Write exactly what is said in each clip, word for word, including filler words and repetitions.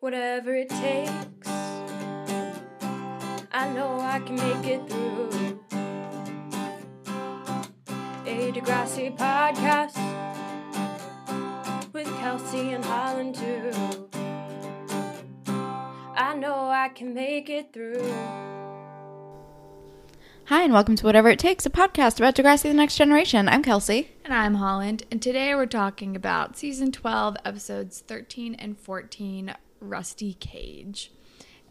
Whatever it takes, I know I can make it through. A Degrassi podcast with Kelsey and Holland too. I know I can make it through. Hi, and welcome to Whatever It Takes, a podcast about Degrassi the Next Generation. I'm Kelsey. And I'm Holland. And today we're talking about Season twelve, Episodes thirteen and fourteen, Rusty Cage.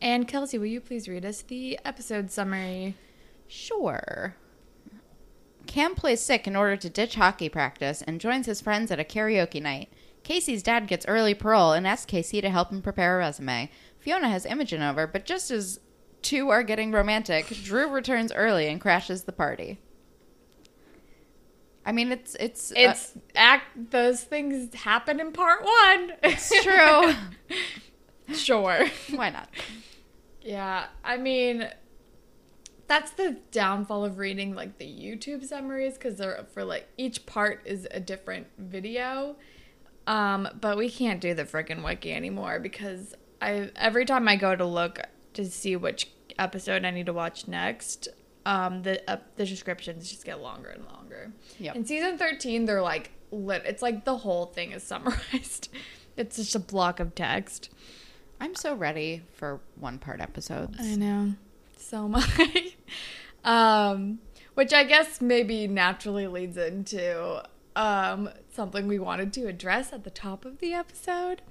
And Kelsey, will you please read us the episode summary? Sure. Cam plays sick in order to ditch hockey practice and joins his friends at a karaoke night. Casey's dad gets early parole and asks Casey to help him prepare a resume. Fiona has Imogen over, but just as two are getting romantic, Drew returns early and crashes the party. I mean, it's... It's, it's uh, act, those things happen in part one. It's true. Sure. Why not? Yeah, I mean, that's the downfall of reading, like, the YouTube summaries, because they're for, like, each part is a different video. Um, but we can't do the frickin' wiki anymore, because I every time I go to look to see which episode I need to watch next, um, the uh, the descriptions just get longer and longer. Yep. In season thirteen, they're like lit. It's like the whole thing is summarized. It's just a block of text. I'm so ready for one part episodes. I know, so am I. um, which I guess maybe naturally leads into um something we wanted to address at the top of the episode.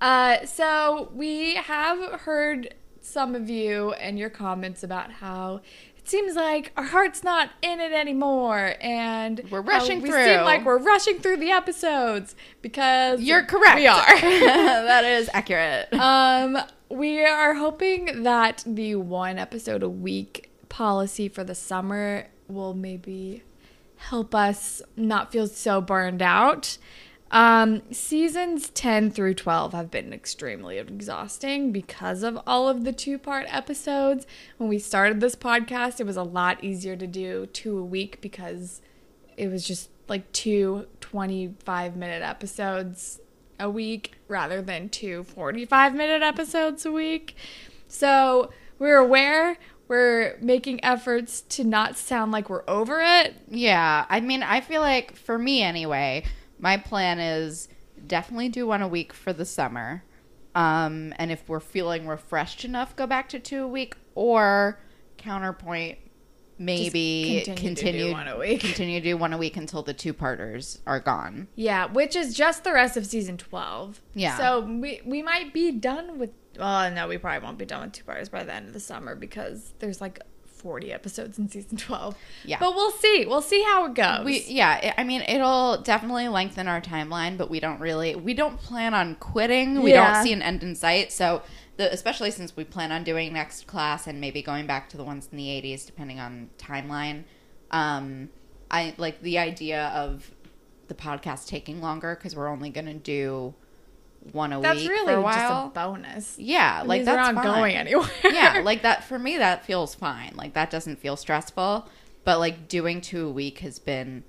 Uh, so we have heard some of you and your comments about how it seems like our heart's not in it anymore, and we're rushing we through. We seem like we're rushing through the episodes because you're correct. We are. That is accurate. Um, we are hoping that the one episode a week policy for the summer will maybe help us not feel so burned out. Um, seasons ten through twelve have been extremely exhausting because of all of the two-part episodes. When we started this podcast, it was a lot easier to do two a week because it was just like two twenty-five minute episodes a week rather than two forty-five minute episodes a week. So we're aware. We're making efforts to not sound like we're over it. Yeah. I mean, I feel like, for me anyway, my plan is definitely do one a week for the summer. Um, and if we're feeling refreshed enough, go back to two a week, or counterpoint, maybe Just continue, continue to do one a week. Continue to do one a week until the two-parters are gone. Yeah, which is just the rest of season twelve. Yeah. So we, we might be done with, well, no, we probably won't be done with two-parters by the end of the summer because there's like forty episodes in season twelve. Yeah. But we'll see. We'll see how it goes. We, yeah. I mean, it'll definitely lengthen our timeline, but we don't really, we don't plan on quitting. We yeah. don't see an end in sight. So the, especially since we plan on doing next class and maybe going back to the ones in the eighties, depending on timeline. Um, I like the idea of the podcast taking longer because we're only going to do one a that's week really for a while. That's really just a bonus. Yeah, it like that's not going anywhere. Yeah, like that for me that feels fine. Like that doesn't feel stressful, but like doing two a week has been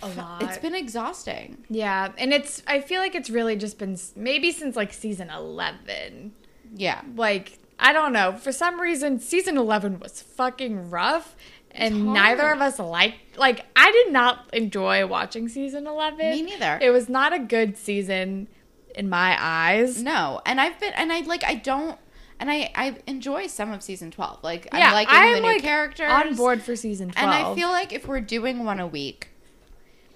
a lot. It's been exhausting. Yeah, and it's I feel like it's really just been maybe since like season eleven. Yeah. Like I don't know, for some reason season eleven was fucking rough. And neither of us liked, like I did not enjoy watching season eleven. Me neither. It was not a good season in my eyes. No. And I've been, and I like, I don't, and I, I enjoy some of season twelve. Like, yeah, I'm liking I'm the like new characters. On board for season twelve. And I feel like if we're doing one a week,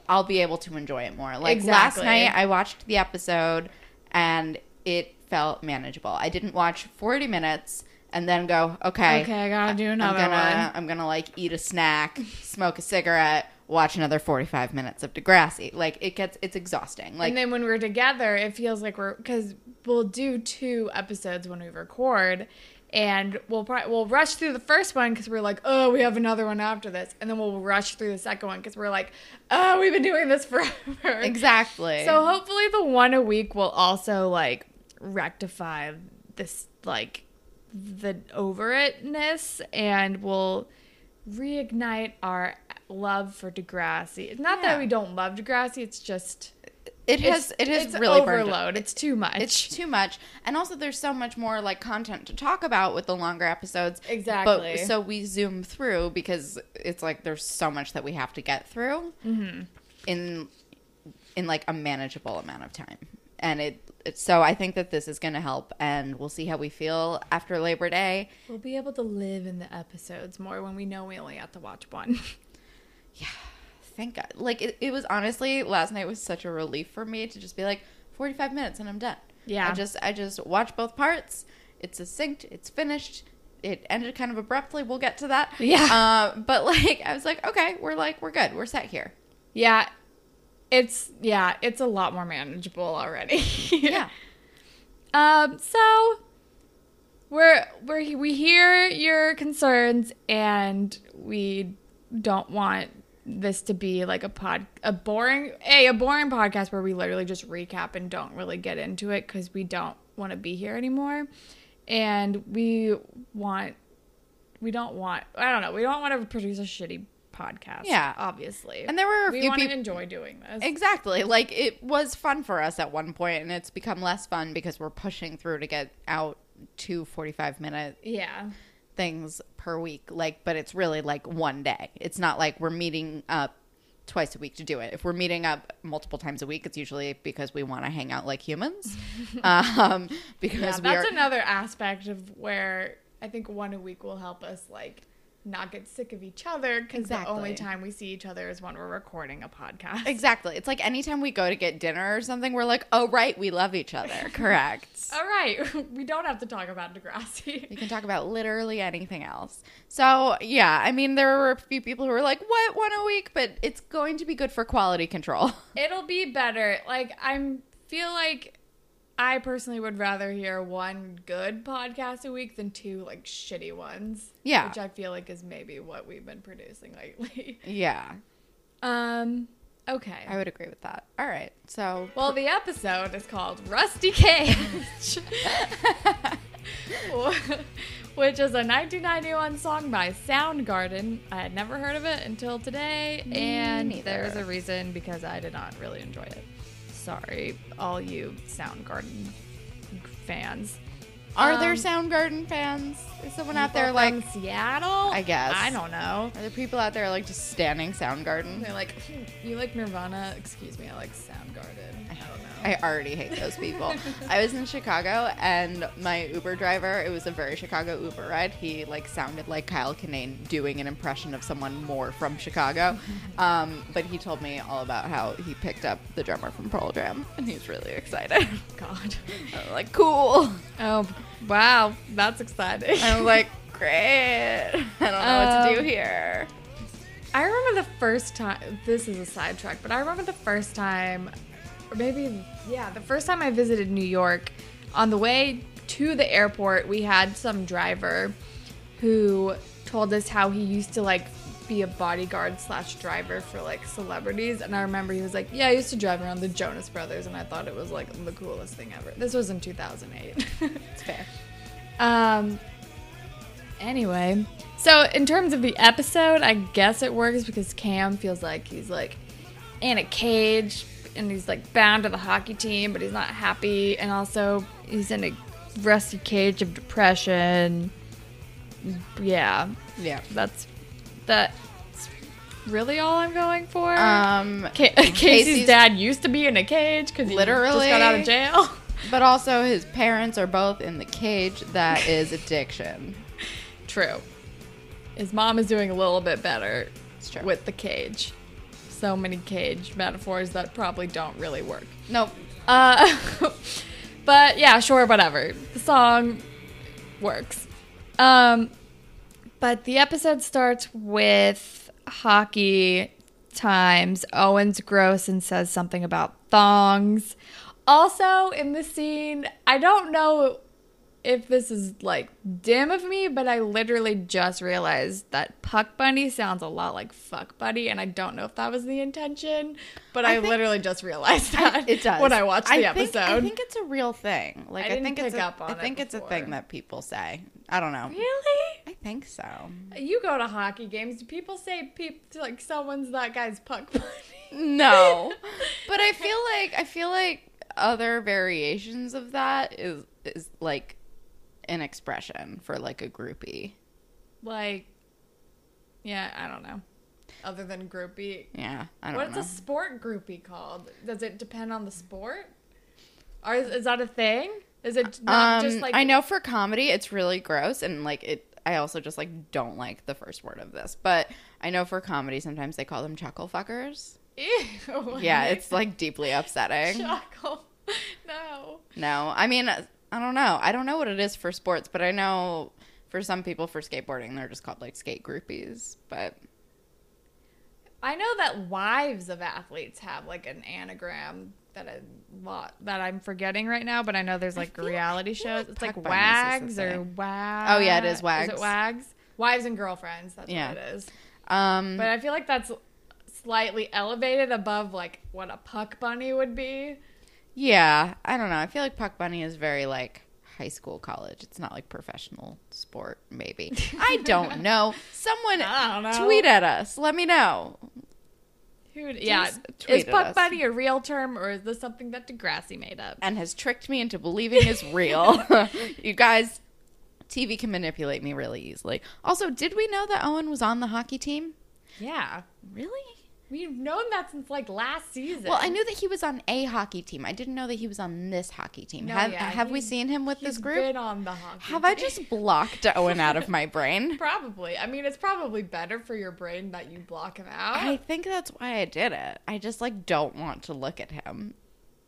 I'll be able to enjoy it more. Like, exactly. Last night I watched the episode and it felt manageable. I didn't watch forty minutes and then go, okay. Okay, I gotta do another I'm gonna, one. I'm gonna, like, eat a snack, smoke a cigarette, watch another forty-five minutes of Degrassi. Like, it gets, it's exhausting. Like, and then when we're together, it feels like we're, because we'll do two episodes when we record, and we'll probably, we'll rush through the first one because we're like, oh, we have another one after this. And then we'll rush through the second one because we're like, oh, we've been doing this forever. Exactly. So hopefully the one a week will also, like, rectify this, like, the over it-ness, and we'll reignite our love for Degrassi. It's not yeah. that we don't love Degrassi, it's just It has it has really overload. It's too much. It's too much. And also there's so much more like content to talk about with the longer episodes. Exactly. But so we zoom through because it's like there's so much that we have to get through mm-hmm. in in like a manageable amount of time. And it, it so I think that this is going to help, and we'll see how we feel after Labor Day. We'll be able to live in the episodes more when we know we only have to watch one. Yeah. Thank God. Like, it, it was honestly, last night was such a relief for me to just be like, forty-five minutes and I'm done. Yeah. I just, I just watched both parts. It's succinct. It's finished. It ended kind of abruptly. We'll get to that. Yeah. Uh, but, like, I was like, okay, we're like, we're good. We're set here. Yeah. It's, yeah, it's a lot more manageable already. Yeah. Um, so, we're, we're, we hear your concerns, and we don't want this to be like a pod a boring a a boring podcast where we literally just recap and don't really get into it, because we don't want to be here anymore, and we want we don't want I don't know we don't want to produce a shitty podcast. Yeah, obviously. And there were a few we want people to enjoy doing this. Exactly. Like, it was fun for us at one point, and it's become less fun because we're pushing through to get out to forty-five minute yeah things per week, like, but it's really like one day. It's not like we're meeting up twice a week to do it. If we're meeting up multiple times a week, it's usually because we want to hang out like humans. Um, because yeah, that's are- another aspect of where I think one a week will help us like not get sick of each other, because exactly. the only time we see each other is when we're recording a podcast. Exactly. It's like anytime we go to get dinner or something, we're like, oh, right, we love each other. Correct. All right. We don't have to talk about Degrassi. We can talk about literally anything else. So, yeah, I mean, there were a few people who were like, what, one a week? But it's going to be good for quality control. It'll be better. Like, I feel like I personally would rather hear one good podcast a week than two, like, shitty ones. Yeah. Which I feel like is maybe what we've been producing lately. Yeah. Um, okay. I would agree with that. All right. So. Well, the episode is called Rusty Cage, which is a nineteen ninety-one song by Soundgarden. I had never heard of it until today. Me and neither. There's a reason, because I did not really enjoy it. Sorry, all you Soundgarden fans. Are um, there Soundgarden fans? Is someone out there like from Seattle? I guess. I don't know. Are there people out there like just standing Soundgarden? They're like, you like Nirvana? Excuse me, I like Soundgarden. I don't know. I already hate those people. I was in Chicago, and my Uber driver, it was a very Chicago Uber ride. He like sounded like Kyle Kinane doing an impression of someone more from Chicago. Um, but he told me all about how he picked up the drummer from Pearl Jam, and he's really excited. God. I was like, cool. Oh, wow. That's exciting. I was like, great. I don't know um, what to do here. I remember the first time, this is a sidetrack, but I remember the first time Maybe, yeah, the first time I visited New York, on the way to the airport, we had some driver who told us how he used to, like, be a bodyguard slash driver for, like, celebrities. And I remember he was like, yeah, I used to drive around the Jonas Brothers, and I thought it was, like, the coolest thing ever. This was in two thousand eight. It's fair. Um, anyway, so in terms of the episode, I guess it works because Cam feels like he's, like, in a cage, and he's, like, bound to the hockey team, but he's not happy. And also, he's in a rusty cage of depression. Yeah. Yeah. That's that's really all I'm going for. Um, Ca- Casey's, Casey's dad used to be in a cage because he literally just got out of jail. But also, his parents are both in the cage. That is addiction. True. His mom is doing a little bit better with the cage. So many cage metaphors that probably don't really work. Nope. Uh, but yeah, sure, whatever. The song works. Um, but the episode starts with hockey times. Owen's gross and says something about thongs. Also, in this scene, I don't know if this is like dim of me, but I literally just realized that Puck Bunny sounds a lot like Fuck Buddy, and I don't know if that was the intention, but I, I literally just realized that I, it does. when I watched the I episode. Think, I think it's a real thing. Like I, didn't I think pick it's a, up on I think it it's a thing that people say. I don't know. Really? I think so. You go to hockey games. Do people say peep, like someone's that guy's Puck Bunny? No, but But I feel like I feel like other variations of that is is like an expression for like a groupie. Like, yeah, I don't know. Other than groupie, yeah, I don't What's know. What's a sport groupie called? Does it depend on the sport? Or is, is that a thing? Is it not um, just like? I know for comedy, it's really gross, and like it. I also just like don't like the first word of this, but I know for comedy, sometimes they call them chuckle fuckers. Ew. Yeah, it's like deeply upsetting. Chuckle. No. No. I mean, I don't know. I don't know what it is for sports, but I know for some people for skateboarding, they're just called like skate groupies. But I know that wives of athletes have like an anagram that a lot that I'm forgetting right now, but I know there's like reality like, shows. Like it's like wags or wags. Oh yeah, it is wags. Is it wags? Wives and girlfriends. That's yeah. what it is. Um, but I feel like that's slightly elevated above like what a puck bunny would be. Yeah, I don't know. I feel like puck bunny is very like high school, college. It's not like professional sport. Maybe I don't know. Someone I don't know. Tweet at us. Let me know. Who, yeah, is puck bunny a real term, or is this something that Degrassi made up and has tricked me into believing is real? You guys, T V can manipulate me really easily. Also, did we know that Owen was on the hockey team? Yeah, really? We've known that since like last season. Well, I knew that he was on a hockey team. I didn't know that he was on this hockey team. No, have yeah, have we seen him with this group? He's been on the hockey team. Have I just blocked Owen out of my brain? Probably. I mean, it's probably better for your brain that you block him out. I think that's why I did it. I just like don't want to look at him.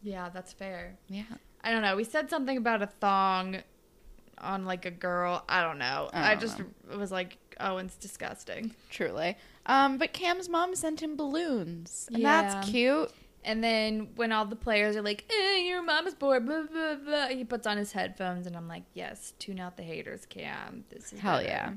Yeah, that's fair. Yeah. I don't know. We said something about a thong on like a girl. I don't know. I, don't I just know. was like, Owen's disgusting. Truly. Um, but Cam's mom sent him balloons. And yeah. That's cute. And then when all the players are like, eh, your mom is bored, blah, blah, blah, he puts on his headphones, and I'm like, yes, tune out the haters, Cam. This is Hell better. yeah.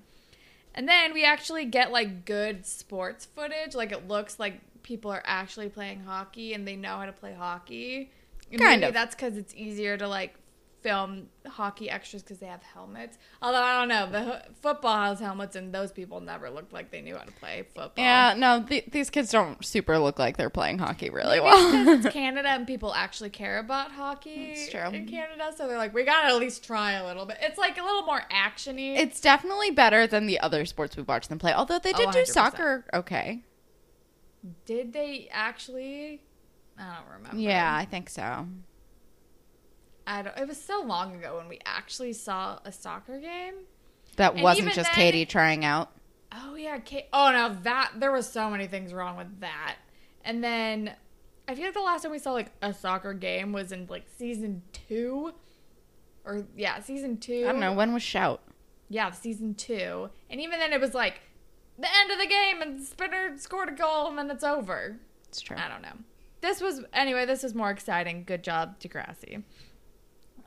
And then we actually get, like, good sports footage. Like, it looks like people are actually playing hockey, and they know how to play hockey. And kind maybe of. That's because it's easier to, like, film hockey extras because they have helmets. Although, I don't know. The h- football has helmets, and those people never looked like they knew how to play football. Yeah, no, th- these kids don't super look like they're playing hockey really well. Because it's Canada, and people actually care about hockey That's true. in Canada, so they're like, we gotta at least try a little bit. It's like a little more action-y. It's definitely better than the other sports we've watched them play, although they did oh, do soccer okay. Did they actually? I don't remember. Yeah, I think so. I don't, it was so long ago when we actually saw a soccer game. That and wasn't just then, Katie trying out. Oh, yeah. Kate, oh, no. That, there were so many things wrong with that. And then I feel like the last time we saw, like, a soccer game was in, like, season two. Or, yeah, season two. I don't know. When was Shout? Yeah, season two. And even then it was, like, the end of the game and Spinner scored a goal and then it's over. It's true. I don't know. This was, anyway, this was more exciting. Good job, Degrassi.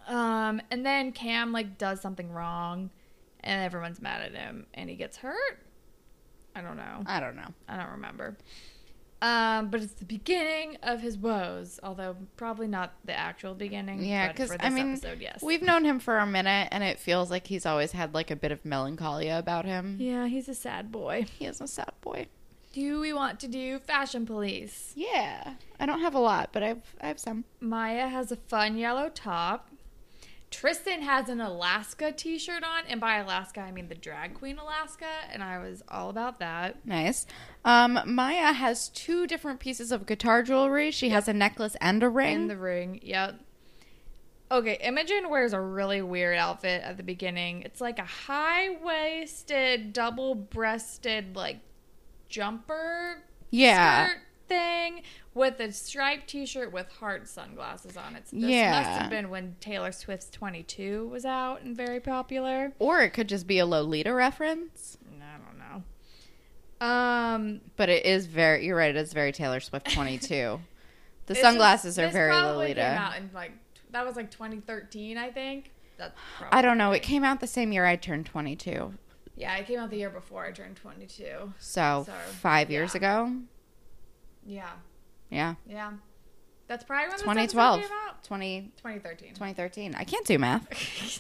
Um, and then Cam, like, does something wrong, and everyone's mad at him, and he gets hurt? I don't know. I don't know. I don't remember. Um, but it's the beginning of his woes, although probably not the actual beginning. Yeah, because, I mean, episode, yes. We've known him for a minute, and it feels like he's always had, like, a bit of melancholia about him. Yeah, he's a sad boy. He is a sad boy. Do we want to do Fashion Police? Yeah. I don't have a lot, but I've I have some. Maya has a fun yellow top. Tristan has an Alaska t-shirt on, and by Alaska, I mean the drag queen Alaska, and I was all about that. Nice. Um, Maya has two different pieces of guitar jewelry. She yep. has a necklace and a ring. And the ring, yep. Okay, Imogen wears a really weird outfit at the beginning. It's like a high-waisted, double-breasted, like, jumper yeah. skirt thing with a striped t-shirt with heart sunglasses on it. So this yeah. must have been when Taylor Swift's twenty-two was out and very popular. Or it could just be a Lolita reference. I don't know. Um, but it is very, you're right, it is very Taylor Swift twenty-two. The sunglasses just, are very Lolita. Came out in like, that was like twenty thirteen, I think. That's probably I don't know. Right. It came out the same year I turned twenty-two. Yeah, it came out the year before I turned twenty-two. So, so five yeah. years ago? Yeah. Yeah. Yeah. That's probably when twenty twelve. This episode came out. twenty, twenty thirteen. twenty thirteen. I can't do math.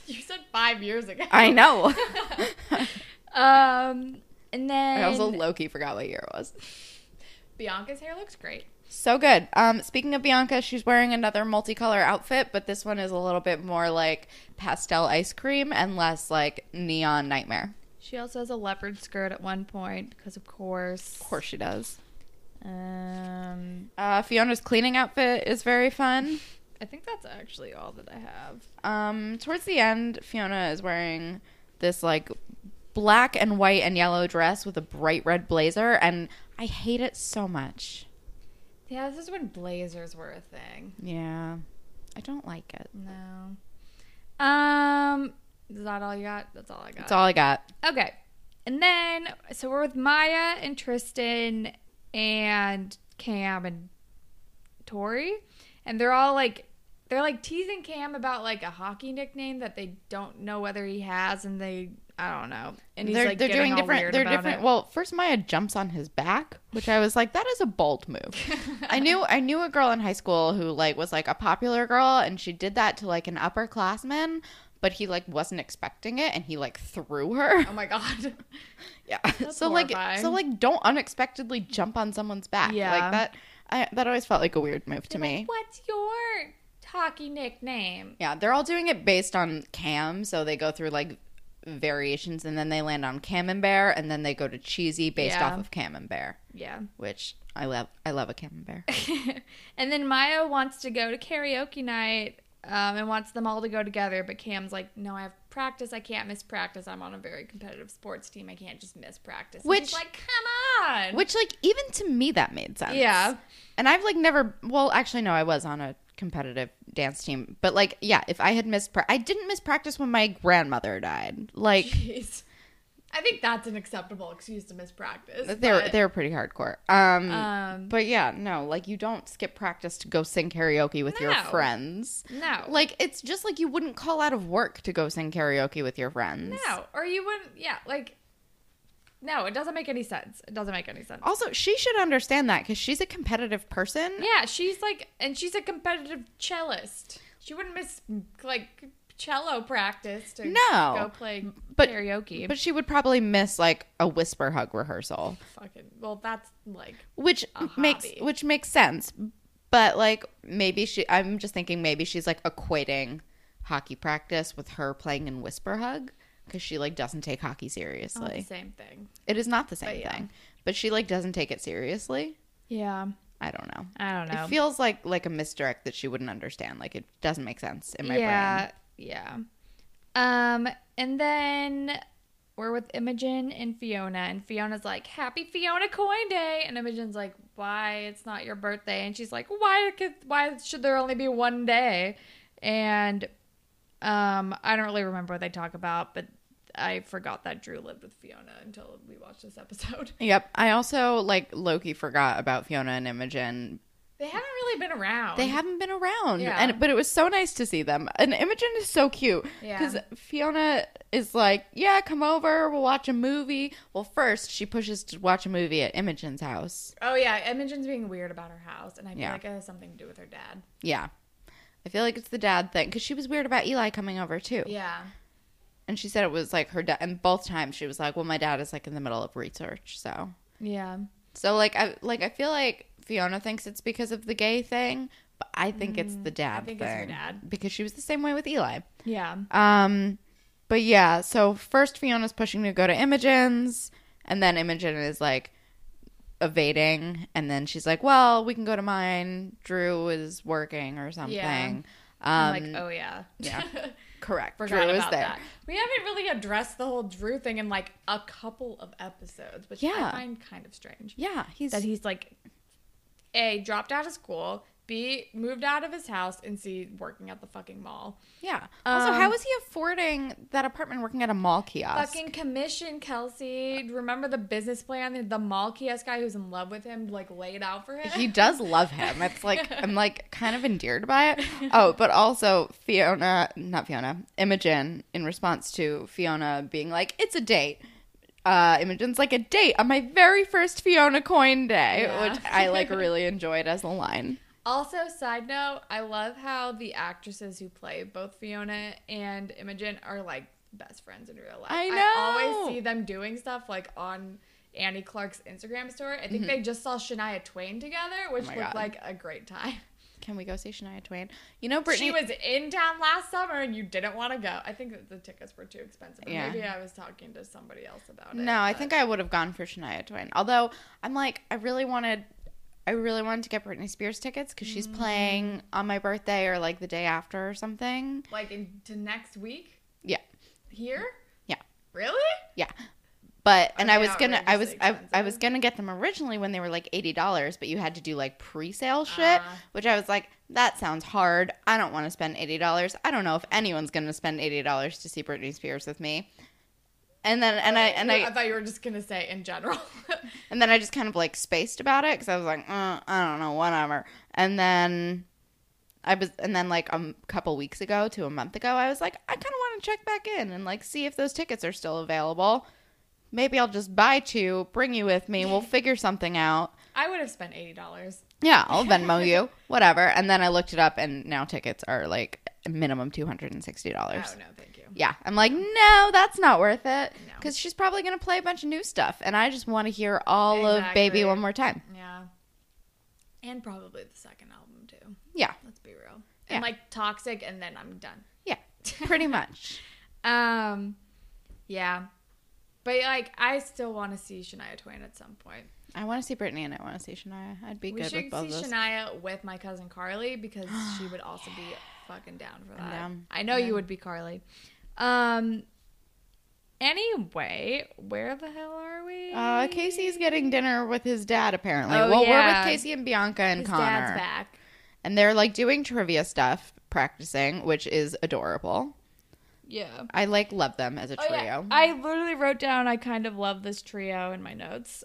You said five years ago. I know. um, and then... I also low-key forgot what year it was. Bianca's hair looks great. So good. Um, speaking of Bianca, she's wearing another multicolor outfit, but this one is a little bit more like pastel ice cream and less like neon nightmare. She also has a leopard skirt at one point because, of course. Of course she does. Um, uh, Fiona's cleaning outfit is very fun. I think that's actually all that I have. Um, towards the end, Fiona is wearing this like black and white and yellow dress with a bright red blazer, and I hate it so much. Yeah, this is when blazers were a thing. Yeah. I don't like it. No. Um, is that all you got? That's all I got. That's all I got. Okay. And then, so we're with Maya and Tristan and Cam and Tori, and they're all like, they're like teasing Cam about like a hockey nickname that they don't know whether he has, and they, I don't know. And he's they're, like, they're getting doing all different, weird they're about different. It. Well, first Maya jumps on his back, which I was like, that is a bold move. I knew, I knew a girl in high school who like was like a popular girl, and she did that to like an upperclassman, but he like wasn't expecting it, and he like threw her. Oh my god. Yeah. That's so horrifying. like, so like, don't unexpectedly jump on someone's back. Yeah. Like that. I, that always felt like a weird move to they're me. Like, what's your hockey nickname? Yeah, they're all doing it based on Cam, so they go through like variations, and then they land on Camembert, and then they go to cheesy based yeah. off of Camembert. Yeah, which I love. I love a Camembert. And then Maya wants to go to karaoke night um, and wants them all to go together, but Cam's like, "No, I have practice. I can't miss practice. I'm on a very competitive sports team. I can't just miss practice." And which she's like, come on. Which like even to me that made sense. Yeah. And I've like never. Well, actually, no, I was on a competitive dance team, but like yeah if I had missed pra- I didn't miss practice when my grandmother died. Like jeez. I think that's an acceptable excuse to miss practice. They're they're pretty hardcore. Um, um but yeah no like you don't skip practice to go sing karaoke with no. your friends. No like it's just like you wouldn't call out of work to go sing karaoke with your friends. No or you wouldn't yeah like No, it doesn't make any sense. It doesn't make any sense. Also, she should understand that because she's a competitive person. Yeah, she's like, and she's a competitive cellist. She wouldn't miss, like, cello practice to no, go play but, karaoke. But she would probably miss, like, a whisper hug rehearsal. Fucking, well, that's, like, which a makes hobby. Which makes sense. But, like, maybe she, I'm just thinking maybe she's, like, equating hockey practice with her playing in whisper hug. Because she, like, doesn't take hockey seriously. Not the same thing. It is not the same but, yeah. thing. But she, like, doesn't take it seriously. Yeah. I don't know. I don't know. It feels like like a misdirect that she wouldn't understand. Like, it doesn't make sense in my yeah. brain. Yeah. Yeah. Um, and then we're with Imogen and Fiona. And Fiona's like, happy Fiona Coin Day. And Imogen's like, why? It's not your birthday. And she's like, why, could, why should there only be one day? And um, I don't really remember what they talk about, but I forgot that Drew lived with Fiona until we watched this episode. Yep. I also, like, low-key forgot about Fiona and Imogen. They haven't really been around. They haven't been around. Yeah. And, but it was so nice to see them. And Imogen is so cute. Yeah. Because Fiona is like, yeah, come over. We'll watch a movie. Well, first, she pushes to watch a movie at Imogen's house. Oh, yeah. Imogen's being weird about her house. And I feel yeah. like it has something to do with her dad. Yeah. I feel like it's the dad thing. Because she was weird about Eli coming over, too. Yeah. And she said it was, like, her dad. And both times she was like, well, my dad is, like, in the middle of research, so. Yeah. So, like, I like I feel like Fiona thinks it's because of the gay thing, but I think mm, it's the dad I think thing. It's her dad. Because she was the same way with Eli. Yeah. Um, but, yeah. So, first Fiona's pushing to go to Imogen's, and then Imogen is, like, evading, and then she's like, well, we can go to mine. Drew is working or something. Yeah. Um, I'm like, oh, yeah. Yeah. Correct. Forgot Drew is there. That. We haven't really addressed the whole Drew thing in like a couple of episodes, which yeah. I find kind of strange. Yeah. He's that he's like A, dropped out of school, B, moved out of his house, and C, working at the fucking mall. Yeah. Also, um, how is he affording that apartment working at a mall kiosk? Fucking commission, Kelsey. Remember the business plan? The mall kiosk guy who's in love with him, like, laid out for him? He does love him. It's like, I'm, like, kind of endeared by it. Oh, but also Fiona, not Fiona, Imogen, in response to Fiona being like, it's a date. Uh, Imogen's like, a date on my very first Fiona Coin Day, yeah. which I, like, really enjoyed as a line. Also, side note, I love how the actresses who play both Fiona and Imogen are, like, best friends in real life. I know. I always see them doing stuff, like, on Annie Clark's Instagram story. I think mm-hmm. they just saw Shania Twain together, which oh looked God. like a great time. Can we go see Shania Twain? You know, Britney... She was in town last summer and you didn't want to go. I think the tickets were too expensive. Yeah. Maybe I was talking to somebody else about it. No, but... I think I would have gone for Shania Twain. Although, I'm like, I really wanted... I really wanted to get Britney Spears tickets because she's mm. playing on my birthday or, like, the day after or something. Like, into next week? Yeah. Here? Yeah. Really? Yeah. But and I was gonna I was I, I was gonna get them originally when they were like eighty dollars, but you had to do like pre-sale shit, uh, which I was like, that sounds hard. I don't want to spend eighty dollars. I don't know if anyone's gonna spend eighty dollars to see Britney Spears with me. And then and I and yeah, I, I thought you were just gonna say in general. And then I just kind of like spaced about it because I was like, uh, I don't know, whatever. And then I was and then like a couple weeks ago to a month ago, I was like, I kind of want to check back in and like see if those tickets are still available. Maybe I'll just buy two, bring you with me, we'll figure something out. I would have spent eighty dollars. Yeah, I'll Venmo you, whatever. And then I looked it up, and now tickets are, like, minimum two hundred sixty dollars. Oh, no, thank you. Yeah, I'm like, no, that's not worth it. Because no. she's probably going to play a bunch of new stuff, and I just want to hear all exactly. of Baby One More Time. Yeah. And probably the second album, too. Yeah. Let's be real. Yeah. And, like, Toxic, and then I'm done. Yeah, pretty much. um, Yeah. But, like, I still want to see Shania Twain at some point. I want to see Britney and I want to see Shania. I'd be we good with both of us. We should see Shania with my cousin Carly because she would also yeah. be fucking down for that. I'm down. I know I'm you down. would be Carly. Um. Anyway, where the hell are we? Uh, Casey's getting dinner with his dad, apparently. Oh, well, yeah. we're with Casey and Bianca and his Connor. His dad's back. And they're, like, doing trivia stuff, practicing, which is adorable. Yeah. I, like, love them as a trio. Oh, yeah. I literally wrote down, I kind of love this trio in my notes.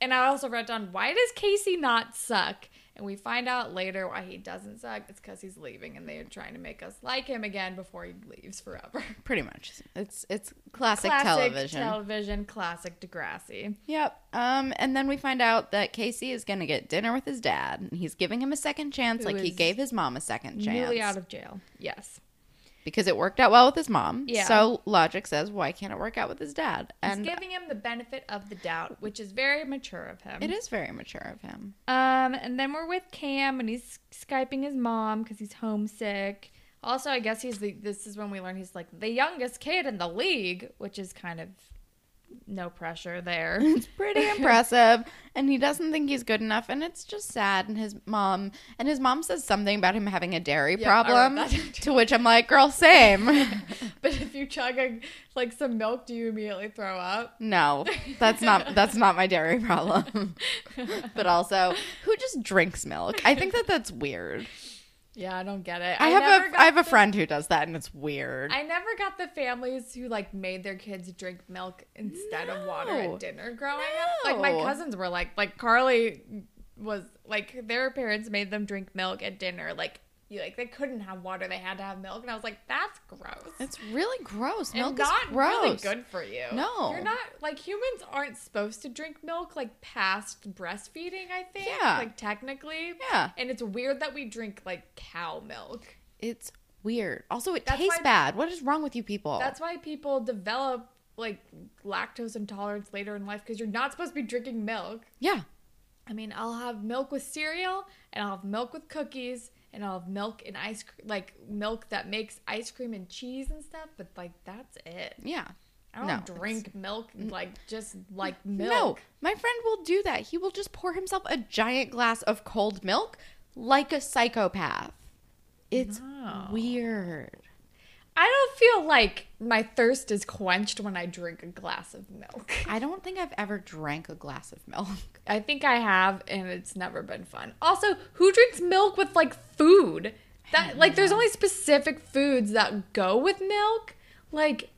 And I also wrote down, why does Casey not suck? And we find out later why he doesn't suck. It's because he's leaving, and they are trying to make us like him again before he leaves forever. Pretty much. It's it's classic, classic television. television, classic Degrassi. Yep. Um, and then we find out that Casey is going to get dinner with his dad, and he's giving him a second chance Who like he gave his mom a second chance. Newly out of jail. Yes. Because it worked out well with his mom. Yeah. So logic says, why can't it work out with his dad? And he's giving him the benefit of the doubt, which is very mature of him. It is very mature of him. Um, and then we're with Cam, and he's Skyping his mom because he's homesick. Also, I guess he's the, this is when we learn he's like the youngest kid in the league, which is kind of no pressure there. It's pretty impressive. And he doesn't think he's good enough, and it's just sad. And his mom and his mom says something about him having a dairy yep, problem, to which I'm like, girl, same. But if you chug a, like some milk, do you immediately throw up? No, that's not that's not my dairy problem. But also, who just drinks milk? I think that that's weird. Yeah, I don't get it. I, I have a I have the, a friend who does that, and it's weird. I never got the families who like made their kids drink milk instead no. of water at dinner growing no. up. Like my cousins were like like Carly was like their parents made them drink milk at dinner. Like you like they couldn't have water; they had to have milk. And I was like, that's gross. It's really gross. Milk and is not gross. Really good for you. No, you're not like humans aren't supposed to drink milk like past breastfeeding. I think. Yeah. Like technically. Yeah. And it's weird that we drink like cow milk. It's weird. Also, it that's tastes why, bad. What is wrong with you people? That's why people develop like lactose intolerance later in life because you're not supposed to be drinking milk. Yeah. I mean, I'll have milk with cereal and I'll have milk with cookies. And I'll have milk and ice cream, like milk that makes ice cream and cheese and stuff, but like that's it. Yeah. I don't no, drink milk, like just like milk. No, my friend will do that. He will just pour himself a giant glass of cold milk like a psychopath. It's no. weird. I don't feel like my thirst is quenched when I drink a glass of milk. I don't think I've ever drank a glass of milk. I think I have, and it's never been fun. Also, who drinks milk with, like, food? That Like, know. There's only specific foods that go with milk. Like,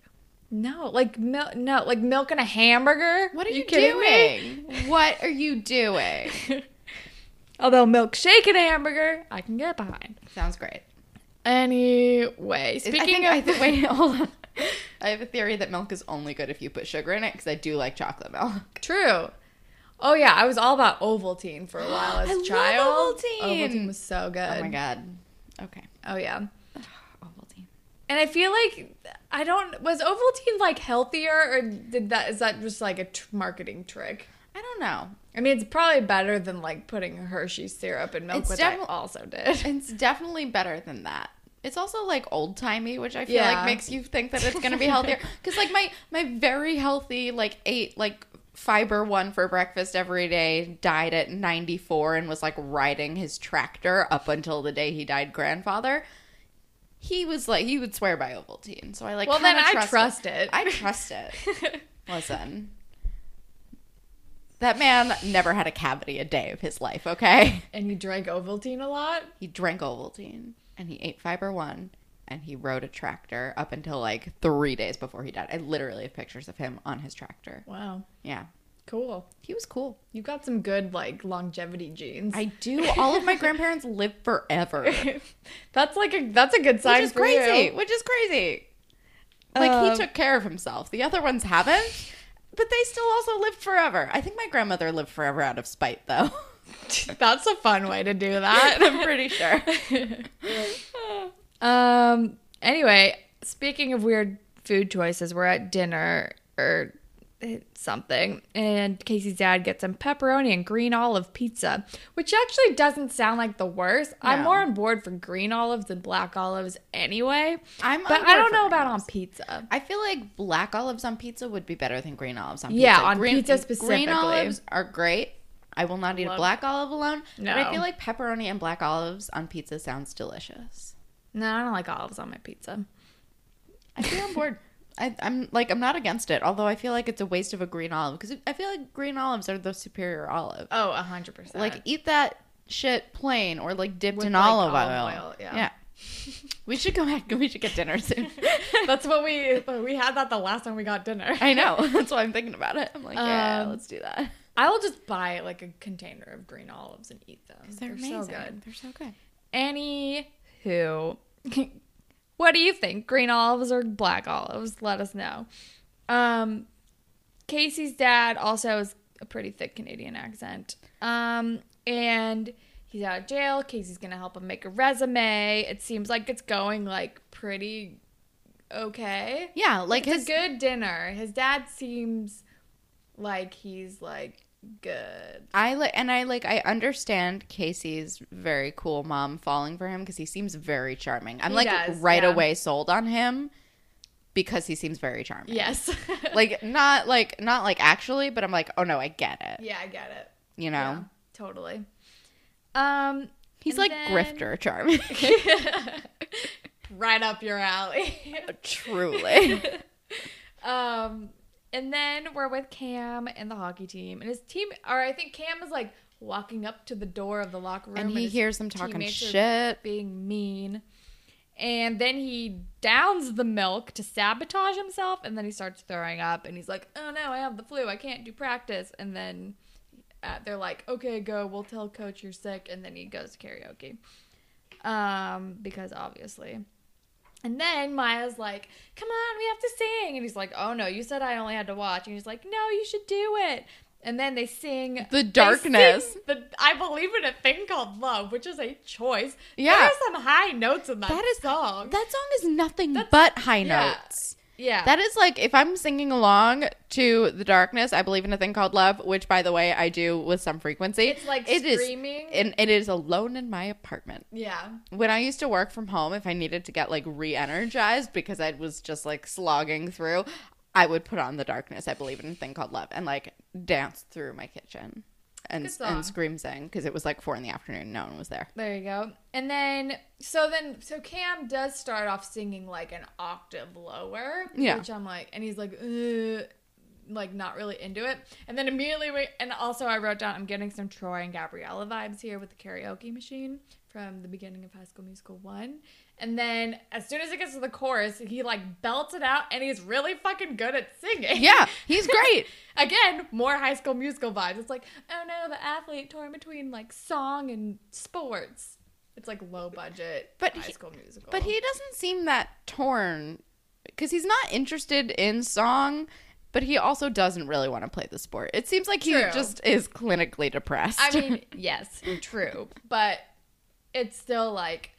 no. Like, mil- no. Like, milk and a hamburger? What are you, you doing? Me? What are you doing? Although milkshake and a hamburger, I can get behind. Sounds great. Anyway, speaking I think, of... I th- wait, hold on. I have a theory that milk is only good if you put sugar in it, because I do like chocolate milk. True. Oh, yeah. I was all about Ovaltine for a while as a child. I love Ovaltine. Ovaltine was so good. Oh, my God. Okay. Oh, yeah. Ovaltine. And I feel like, I don't, was Ovaltine like healthier, or did that, is that just like a t- marketing trick? I don't know. I mean, it's probably better than like putting Hershey syrup in milk, it's which defi- I also did. It's definitely better than that. It's also like old timey, which I feel yeah. like makes you think that it's gonna be healthier. Because like my my very healthy like ate like fiber one for breakfast every day, died at ninety-four and was like riding his tractor up until the day he died. Grandfather. He was like, he would swear by Ovaltine, so I like. Well, then I trust, trust it. it. I trust it. Listen, that man never had a cavity a day of his life. Okay, and he drank Ovaltine a lot. He drank Ovaltine, and he ate Fiber One, and he rode a tractor up until like three days before he died. I literally have pictures of him on his tractor. Wow. Yeah. Cool. He was cool. You got some good, like, longevity genes. I do. All of my grandparents live forever. That's like a that's a good sign for you. Which is crazy. Which is crazy. Like, uh, he took care of himself. The other ones haven't, but they still also lived forever. I think my grandmother lived forever out of spite, though. That's a fun way to do that. I'm pretty sure. um. Anyway, speaking of weird food choices, we're at dinner, or... something, and Casey's dad gets some pepperoni and green olive pizza, which actually doesn't sound like the worst. No. I'm more on board for green olives than black olives anyway. I'm, but I don't know about olives. On pizza. I feel like black olives on pizza would be better than green olives on pizza. Yeah, on green, pizza specifically. Green olives are great. I will not eat Love. a black olive alone. No. But I feel like pepperoni and black olives on pizza sounds delicious. No, I don't like olives on my pizza. I feel on board. I, I'm like I'm not against it, although I feel like it's a waste of a green olive because I feel like green olives are the superior olive. Oh, a hundred percent. Like eat that shit plain or like dipped With in like olive, olive oil. oil. Yeah, yeah. We should go back. We should get dinner soon. That's what we we had that the last time we got dinner. I know. That's why I'm thinking about it. I'm like, yeah, um, let's do that. I will just buy like a container of green olives and eat them. They're, they're amazing. so good. They're so good. Anywho. What do you think? Green olives or black olives? Let us know. Um, Casey's dad also has a pretty thick Canadian accent. Um, and he's out of jail. Casey's going to help him make a resume. It seems like it's going, like, pretty okay. Yeah, like it's his... a good dinner. His dad seems like he's, like, good. I like, and I like, I understand Casey's very cool mom falling for him because he seems very charming. I'm he like does, right yeah. away sold on him because he seems very charming. Yes, like not like not like actually, but I'm like, oh no, I get it. Yeah, I get it. You know, yeah, totally. Um, he's like then... grifter charming, right up your alley. Truly. um. And then we're with Cam and the hockey team. And his team, or I think Cam is like walking up to the door of the locker room. And he and hears them talking shit. Being mean. And then he downs the milk to sabotage himself. And then he starts throwing up. And he's like, oh no, I have the flu. I can't do practice. And then uh, they're like, okay, go. We'll tell coach you're sick. And then he goes to karaoke. Um, because obviously... And then Maya's like, come on, we have to sing. And he's like, oh, no, you said I only had to watch. And he's like, no, you should do it. And then they sing. The Darkness. Sing the, I believe in a thing called Love, which is a choice. Yeah. There are some high notes in that, that is, song. That song is nothing That's, but high yeah, notes. Yeah. That is like, if I'm singing along to The Darkness, I believe in a thing called Love, which, by the way, I do with some frequency. It's like it screaming. Is, and it is alone in my apartment. Yeah. When I used to work from home, if I needed to get, like, re-energized because I was just, like, slogging through, I would put on The Darkness, I believe in a thing called Love, and, like, dance through my kitchen and and scream sing because it was, like, four in the afternoon. No one was there. There you go. And then... So then, so Cam does start off singing like an octave lower, yeah. which I'm like, and he's like, ugh, like not really into it. And then immediately, we, and also I wrote down, I'm getting some Troy and Gabriella vibes here with the karaoke machine from the beginning of High School Musical one. And then as soon as it gets to the chorus, he like belts it out and he's really fucking good at singing. Yeah, he's great. Again, more High School Musical vibes. It's like, oh no, the athlete torn between like song and sports. It's like low budget but High School he, Musical. But he doesn't seem that torn because he's not interested in song, but he also doesn't really want to play the sport. It seems like true. He just is clinically depressed. I mean, yes, true. But it's still like,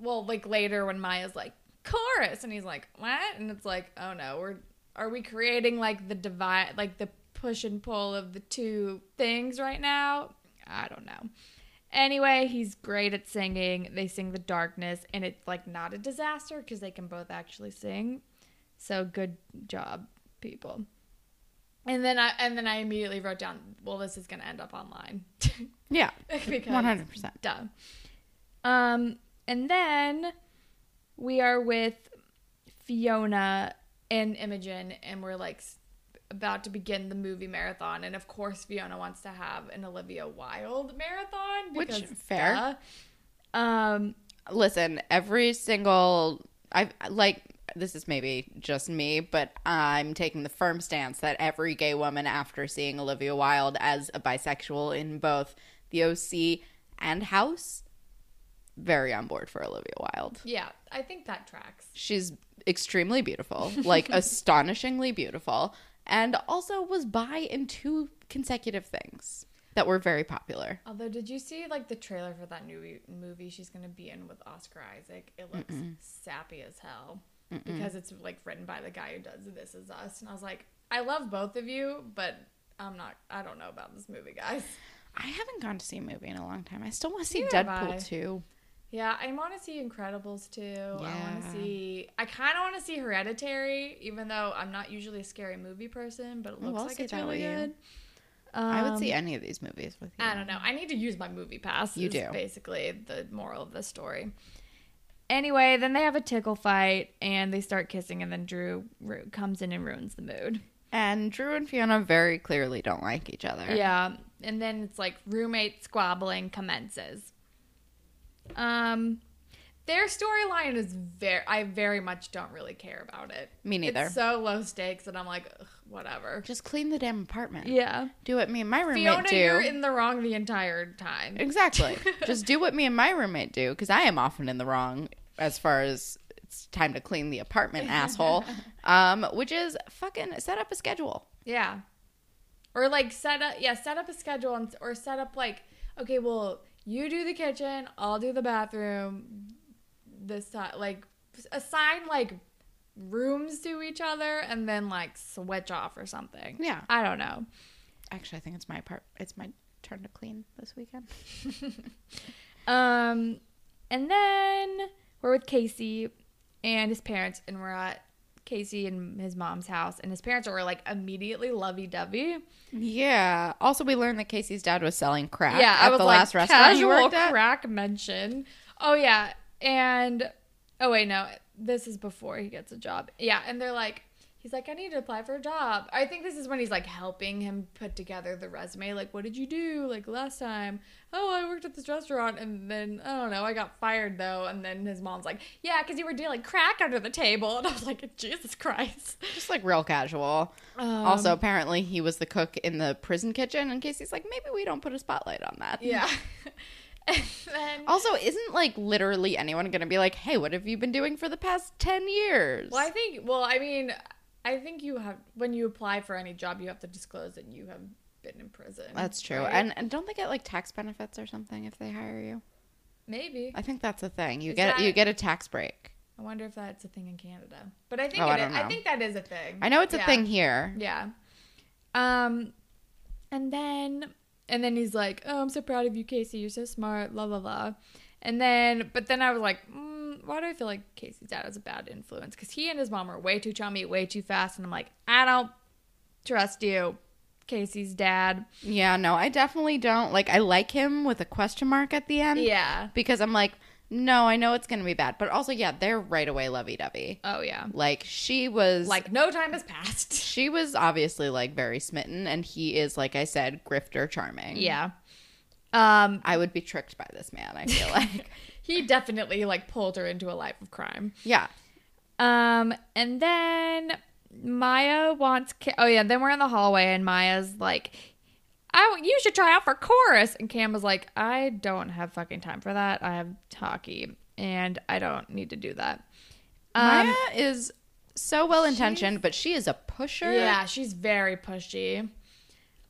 well, like later when Maya's like, chorus, and he's like, what? And it's like, oh no, we're are we creating like the divide, like the push and pull of the two things right now? I don't know. Anyway, he's great at singing. They sing The Darkness, and it's like not a disaster because they can both actually sing. So good job, people. And then I and then I immediately wrote down, well, this is going to end up online. Yeah, one hundred percent. Duh. Um, and then we are with Fiona and Imogen, and we're like about to begin the movie marathon. And of course, Fiona wants to have an Olivia Wilde marathon. Because, which, fair. Duh. Um, Listen, every single, I like, this is maybe just me, but I'm taking the firm stance that every gay woman after seeing Olivia Wilde as a bisexual in both The O C and House, very on board for Olivia Wilde. Yeah, I think that tracks. She's extremely beautiful, like astonishingly beautiful, and also was bi in two consecutive things that were very popular. Although, did you see like the trailer for that new movie she's going to be in with Oscar Isaac? It looks Mm-mm. sappy as hell. Because it's, like, written by the guy who does This Is Us. And I was like, I love both of you, but I'm not, I don't know about this movie, guys. I haven't gone to see a movie in a long time. I still want to see Neither Deadpool two. Yeah, I want to see Incredibles two. Yeah. I want to see, I kind of want to see Hereditary, even though I'm not usually a scary movie person, but it looks well, like it's really good. Um, I would see any of these movies with you. I don't know. I need to use my movie pass. You do. Basically the moral of the story. Anyway, then they have a tickle fight, and they start kissing, and then Drew ru- comes in and ruins the mood. And Drew and Fiona very clearly don't like each other. Yeah, and then it's like roommate squabbling commences. Um, their storyline is very, I very much don't really care about it. Me neither. It's so low stakes that I'm like, ugh, whatever. Just clean the damn apartment. Yeah. Do what me and my roommate Fiona, do. Fiona, you're in the wrong the entire time. Exactly. Just do what me and my roommate do, because I am often in the wrong as far as it's time to clean the apartment, asshole, um, which is fucking set up a schedule. Yeah. Or like set up, yeah, set up a schedule and, or set up like, okay, well, you do the kitchen, I'll do the bathroom, this time, like assign like rooms to each other and then like switch off or something. Yeah. I don't know. Actually, I think it's my part. It's my turn to clean this weekend. um, and then we're with Casey and his parents, and we're at Casey and his mom's house, and his parents are like immediately lovey-dovey. Yeah. Also, we learned that Casey's dad was selling crack yeah, at I was the like, last restaurant he worked at. Crack mention. Oh, yeah. And, oh, wait, no. This is before he gets a job. Yeah. And they're like, he's like, I need to apply for a job. I think this is when he's like helping him put together the resume. Like, what did you do? Like last time, oh, I worked at this restaurant, and then I don't know, I got fired though. And then his mom's like, yeah, because you were dealing crack under the table. And I was like, Jesus Christ, just like real casual. Um, also, apparently, he was the cook in the prison kitchen. In case he's like, maybe we don't put a spotlight on that. Yeah. And then, also, isn't like literally anyone going to be like, hey, what have you been doing for the past ten years? Well, I think. Well, I mean. I think you have, when you apply for any job, you have to disclose that you have been in prison. That's true. Right? And, and don't they get like tax benefits or something if they hire you? Maybe. I think that's the thing. You is get that, you get a tax break. I wonder if that's a thing in Canada. But I think oh, it, I, don't know. I think that is a thing. I know it's yeah. a thing here. Yeah. Um and then and then he's like, "Oh, I'm so proud of you, Casey. You're so smart." Blah blah blah. And then but then I was like, mm, why do I feel like Casey's dad is a bad influence? Because he and his mom are way too chummy, way too fast. And I'm like, I don't trust you, Casey's dad. Yeah, no, I definitely don't. Like, I like him with a question mark at the end. Yeah. Because I'm like, no, I know it's going to be bad. But also, yeah, they're right away lovey-dovey. Oh, yeah. Like, she was... Like, no time has passed. She was obviously, like, very smitten. And he is, like I said, grifter charming. Yeah. Um, I would be tricked by this man, I feel like. He definitely, like, pulled her into a life of crime. Yeah. Um, and then Maya wants... Ka- oh, yeah. Then we're in the hallway, and Maya's like, "I you should try out for chorus." And Cam was like, I don't have fucking time for that. I have hockey, and I don't need to do that. Um, Maya is so well-intentioned, but she is a pusher. Yeah, she's very pushy.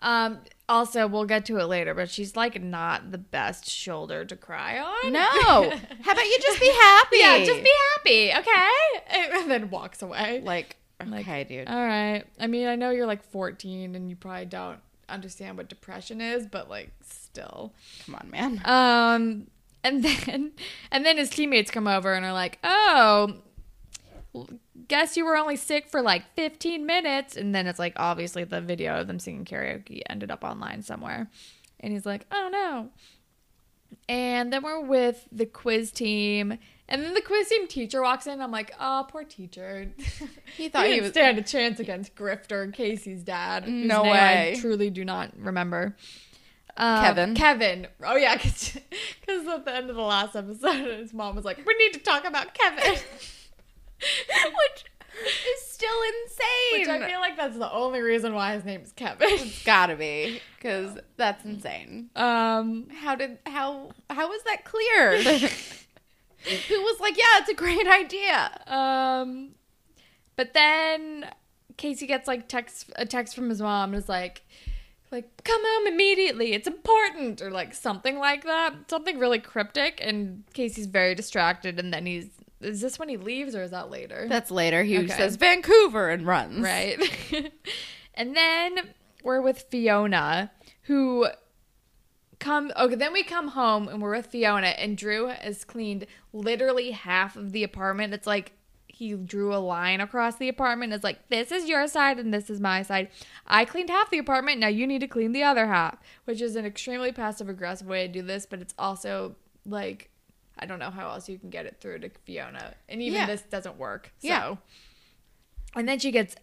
Um, also, we'll get to it later, but she's like not the best shoulder to cry on. No. How about you just be happy? Yeah, just be happy, okay? And then walks away. Like, okay, like, dude. All right. I mean, I know you're like fourteen and you probably don't understand what depression is, but like, still. Come on, man. Um, and then, and then his teammates come over and are like, oh, guess you were only sick for like fifteen minutes. And then it's like, obviously the video of them singing karaoke ended up online somewhere. And he's like, oh no. And then we're with the quiz team. And then the quiz team teacher walks in. I'm like, oh, poor teacher. He thought he, he would stand a chance against Grifter, Casey's dad. No way. I truly do not remember. Um, Kevin. Kevin. Oh, yeah. Because at the end of the last episode, his mom was like, we need to talk about Kevin. Which is still insane. Which I feel like that's the only reason why his name is Kevin. It's gotta be, because that's insane. Um, how did how how was that clear? Who was like, yeah, it's a great idea. Um, but then Casey gets like text a text from his mom and is like, like come home immediately. It's important, or like something like that. Something really cryptic. And Casey's very distracted, and then he's. Is this when he leaves or is that later? That's later. He okay. says Vancouver and runs. Right. And then we're with Fiona, who come... Okay, then we come home and we're with Fiona, and Drew has cleaned literally half of the apartment. It's like he drew a line across the apartment. It's like, this is your side and this is my side. I cleaned half the apartment. Now you need to clean the other half, which is an extremely passive-aggressive way to do this, but it's also like... I don't know how else you can get it through to Fiona. And even yeah. this doesn't work. So. Yeah. And then she gets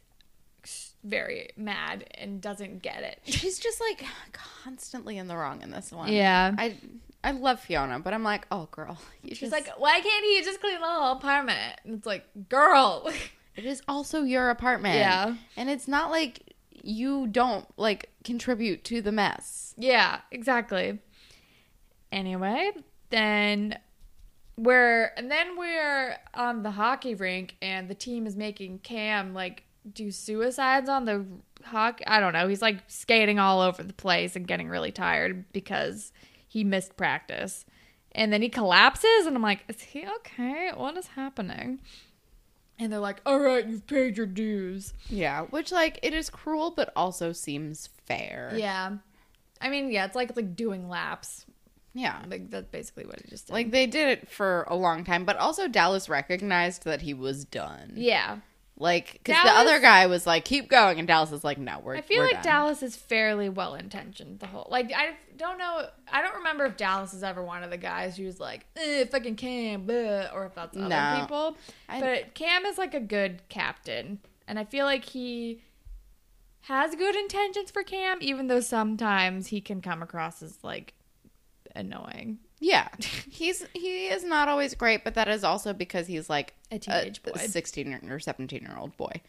very mad and doesn't get it. She's just like constantly in the wrong in this one. Yeah. I I love Fiona, but I'm like, oh, girl. You She's just... like, why can't he just clean the whole apartment? And it's like, girl. It is also your apartment. Yeah. And it's not like you don't like contribute to the mess. Yeah, exactly. Anyway, then... We're, and then we're on the hockey rink, and the team is making Cam, like, do suicides on the hockey. I don't know. He's, like, skating all over the place and getting really tired because he missed practice. And then he collapses, and I'm like, is he okay? What is happening? And they're like, all right, you've paid your dues. Yeah, which, like, it is cruel but also seems fair. Yeah. I mean, yeah, it's like, it's like doing laps. Yeah. Like, that's basically what it just did. Like, they did it for a long time, but also Dallas recognized that he was done. Yeah. Like, because the other guy was like, keep going, and Dallas is like, no, we're done. I feel like Dallas is fairly well-intentioned the whole... Like, I don't know... I don't remember if Dallas is ever one of the guys who's like, eh, fucking Cam, bleh, or if that's other no. people. I, but Cam is, like, a good captain, and I feel like he has good intentions for Cam, even though sometimes he can come across as, like... annoying. Yeah. He's he is not always great, but that is also because he's like a teenage a, boy. A sixteen or seventeen year old boy.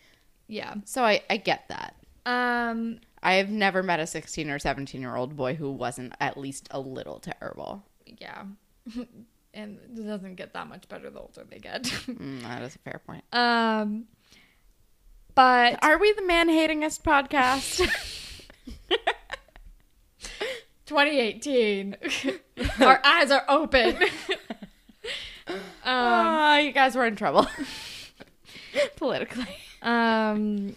Yeah. So I, I get that. Um I have never met a sixteen or seventeen year old boy who wasn't at least a little terrible. Yeah. And it doesn't get that much better the older they get. mm, that is a fair point. Um but are we the man-hatingest podcast? twenty eighteen. Our eyes are open. um, uh, you guys were in trouble. Politically. Um,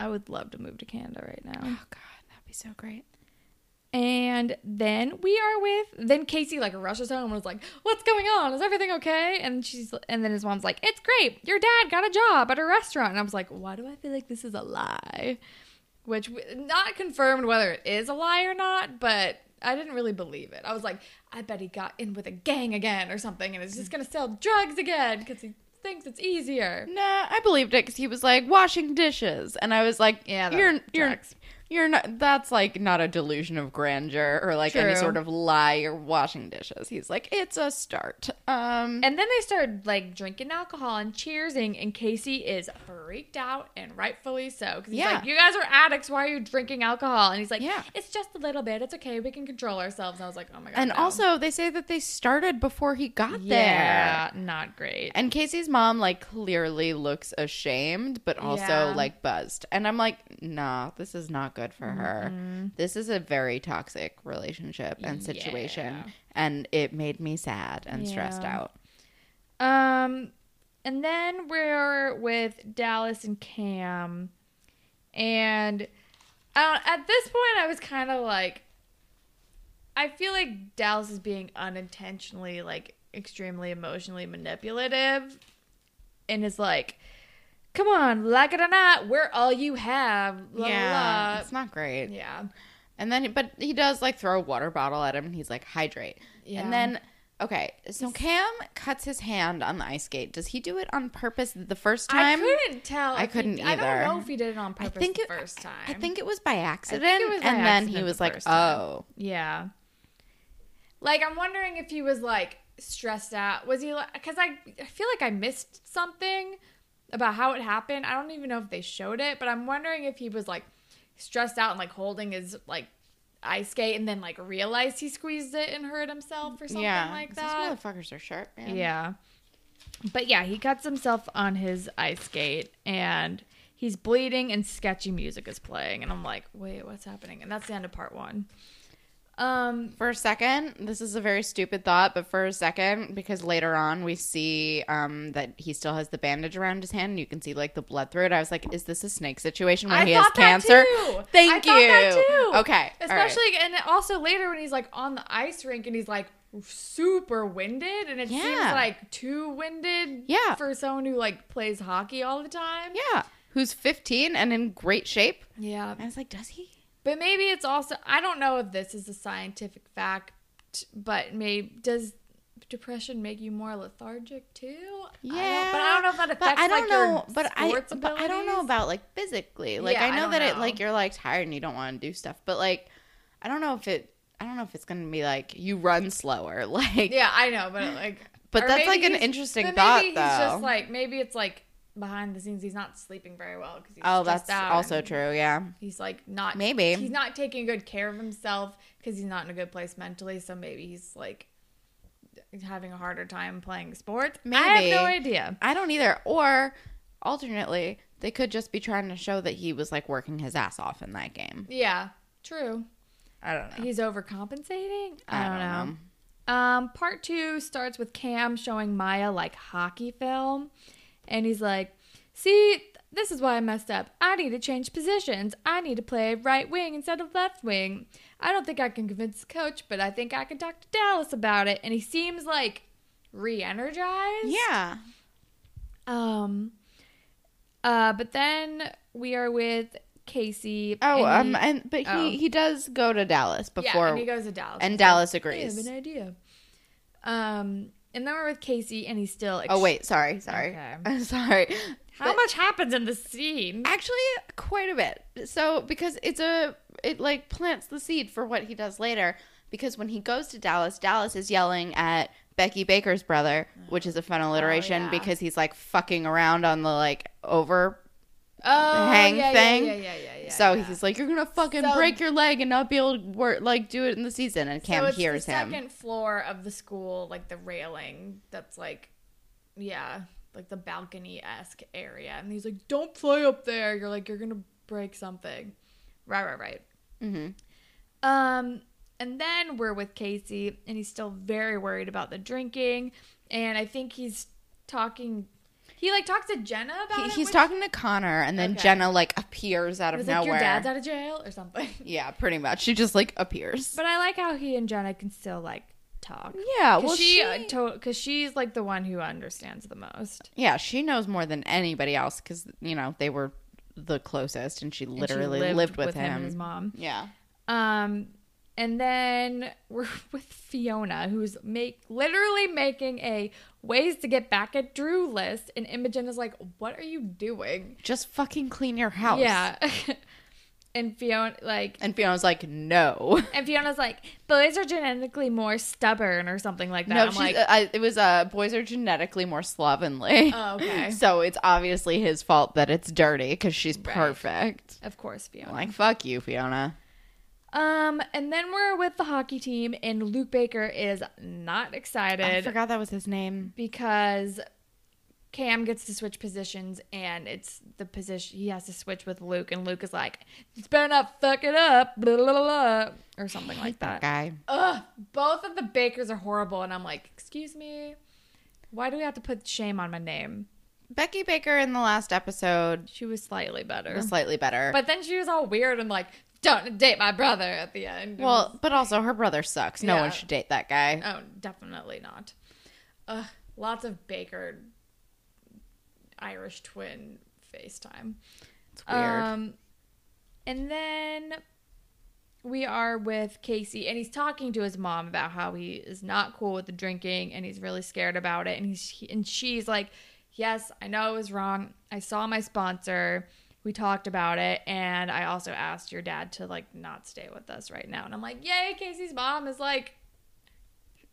I would love to move to Canada right now. Oh, God. That'd be so great. And then we are with... Then Casey, like, rushes home and was like, what's going on? Is everything okay? And she's and then his mom's like, it's great. Your dad got a job at a restaurant. And I was like, why do I feel like this is a lie? Which, not confirmed whether it is a lie or not, but... I didn't really believe it. I was like, I bet he got in with a gang again or something, and is just going to sell drugs again because he thinks it's easier. Nah, I believed it because he was like, washing dishes. And I was like, yeah, you're, you're, you're not, that's like not a delusion of grandeur or like True. Any sort of lie or washing dishes. He's like, it's a start. Um, and then they started like drinking alcohol and cheersing, and Casey is freaked out, and rightfully so. Because he's yeah. like, you guys are addicts. Why are you drinking alcohol? And he's like, yeah. it's just a little bit. It's okay. We can control ourselves. And I was like, oh my God. And no. also they say that they started before he got yeah, there. Yeah, not great. And Casey's mom like clearly looks ashamed, but also yeah. like buzzed. And I'm like, nah, this is not good for mm-hmm. her. This is a very toxic relationship and situation. Yeah. And it made me sad and yeah. stressed out. Um, and then we're with Dallas and Cam. And I don't, at this point, I was kind of like, I feel like Dallas is being unintentionally, like, extremely emotionally manipulative. And is like, come on, like it or not, we're all you have. Blah, yeah, blah. It's not great. Yeah. And then, but he does, like, throw a water bottle at him, and he's like, hydrate. Yeah. And then, okay, so Cam cuts his hand on the ice skate. Does he do it on purpose the first time? I couldn't tell. I couldn't he, either. I don't know if he did it on purpose it, the first time. I think it was by accident. I think it was by and accident then he was the like, oh. Time. Yeah. Like, I'm wondering if he was, like, stressed out. Was he, like, because I, I feel like I missed something about how it happened. I don't even know if they showed it, but I'm wondering if he was, like, stressed out and, like, holding his, like, ice skate and then, like, realized he squeezed it and hurt himself or something yeah, like that. Those motherfuckers are sharp, man. Yeah. But, yeah, he cuts himself on his ice skate, and he's bleeding, and sketchy music is playing. And I'm like, wait, what's happening? And that's the end of part one. Um, for a second, this is a very stupid thought, but for a second, because later on we see um that he still has the bandage around his hand, and you can see, like, the blood through it. I was like, is this a snake situation where I he has cancer? Too. Thank I you. That too. Okay. Especially, right. And also later when he's, like, on the ice rink and he's, like, super winded, and it yeah. seems like too winded yeah. for someone who, like, plays hockey all the time. Yeah. Who's fifteen and in great shape. Yeah. And I was like, does he? But maybe it's also, I don't know if this is a scientific fact, but maybe, does depression make you more lethargic too? Yeah. I but I don't know if that affects, I don't like, know, your but sports I, abilities. But I don't know about, like, physically. Like, yeah, I know I that know. It, like, you're, like, tired and you don't want to do stuff. But, like, I don't know if it, I don't know if it's going to be, like, you run slower. Like. Yeah, I know, but, like. But that's, like, an interesting thought, though. Maybe he's just, like, maybe it's, like. Behind the scenes, he's not sleeping very well because he's oh, that's out also true. Yeah, he's like not maybe he's not taking good care of himself because he's not in a good place mentally. So maybe he's like having a harder time playing sports. Maybe I have no idea. I don't either. Or alternately, they could just be trying to show that he was like working his ass off in that game. Yeah, true. I don't know. He's overcompensating. I, I don't, don't know. know. Um, part two starts with Cam showing Maya like hockey film. And he's like, see, this is why I messed up. I need to change positions. I need to play right wing instead of left wing. I don't think I can convince the coach, but I think I can talk to Dallas about it. And he seems, like, re-energized. Yeah. Um. Uh. But then we are with Casey. Oh, and he, um. And but oh. he, he does go to Dallas before. Yeah, and he goes to Dallas. And Dallas like, agrees. I have an idea. Um. And then we're with Casey, and he's still... Ex- oh, wait. Sorry. Sorry. Okay. I'm sorry. How but much happens in this scene? Actually, quite a bit. So, because it's a... It, like, plants the seed for what he does later. Because when he goes to Dallas, Dallas is yelling at Becky Baker's brother, which is a fun alliteration, oh, yeah. because he's, like, fucking around on the, like, over... Oh, hang yeah, thing. Yeah, yeah, yeah, yeah, yeah. So yeah. he's like, "You're gonna fucking so, break your leg and not be able to work, like do it in the season." And Cam so it's hears the him. Second floor of the school, like the railing that's like, yeah, like the balcony-esque area. And he's like, "Don't play up there." You're like, "You're gonna break something." Right, right, right. Mm-hmm. Um, and then we're with Casey, and he's still very worried about the drinking, and I think he's talking. He, like, talks to Jenna about he, it? He's talking to Connor, and then okay. Jenna, like, appears out of it's like, nowhere. Your dad's out of jail or something. Yeah, pretty much. She just, like, appears. But I like how he and Jenna can still, like, talk. Yeah, well, she... Because she... she's, like, the one who understands the most. Yeah, she knows more than anybody else because, you know, they were the closest, and she literally and she lived, lived with, with him. him and his mom. Yeah. Um, and then we're with Fiona, who's make literally making a... ways to get back at Drew list, and Imogen is like, what are you doing? Just fucking clean your house. Yeah. and Fiona like and Fiona's like, no. And Fiona's like, boys are genetically more stubborn or something like that. No, I'm like, I, it was uh boys are genetically more slovenly. Oh, okay. So it's obviously his fault that it's dirty because she's right. perfect. Of course, Fiona. I'm like, fuck you, Fiona. Um, and then we're with the hockey team, and Luke Baker is not excited. I forgot that was his name. Because Cam gets to switch positions, and it's the position he has to switch with Luke, and Luke is like, "It's better not fuck it up," blah, blah, blah, or something like that. Guy. Ugh, both of the Bakers are horrible, and I'm like, excuse me, why do we have to put shame on my name? Becky Baker in the last episode, she was slightly better, was slightly better, but then she was all weird and like, "Don't date my brother" at the end. Well, was, but also her brother sucks. No yeah. one should date that guy. Oh, definitely not. Ugh, lots of Baker. Irish twin FaceTime. It's weird. Um, and then we are with Casey, and he's talking to his mom about how he is not cool with the drinking, and he's really scared about it. And he's and she's like, "Yes, I know it was wrong. I saw my sponsor. We talked about it, and I also asked your dad to like not stay with us right now." And I'm like, "Yay!" Casey's mom is like.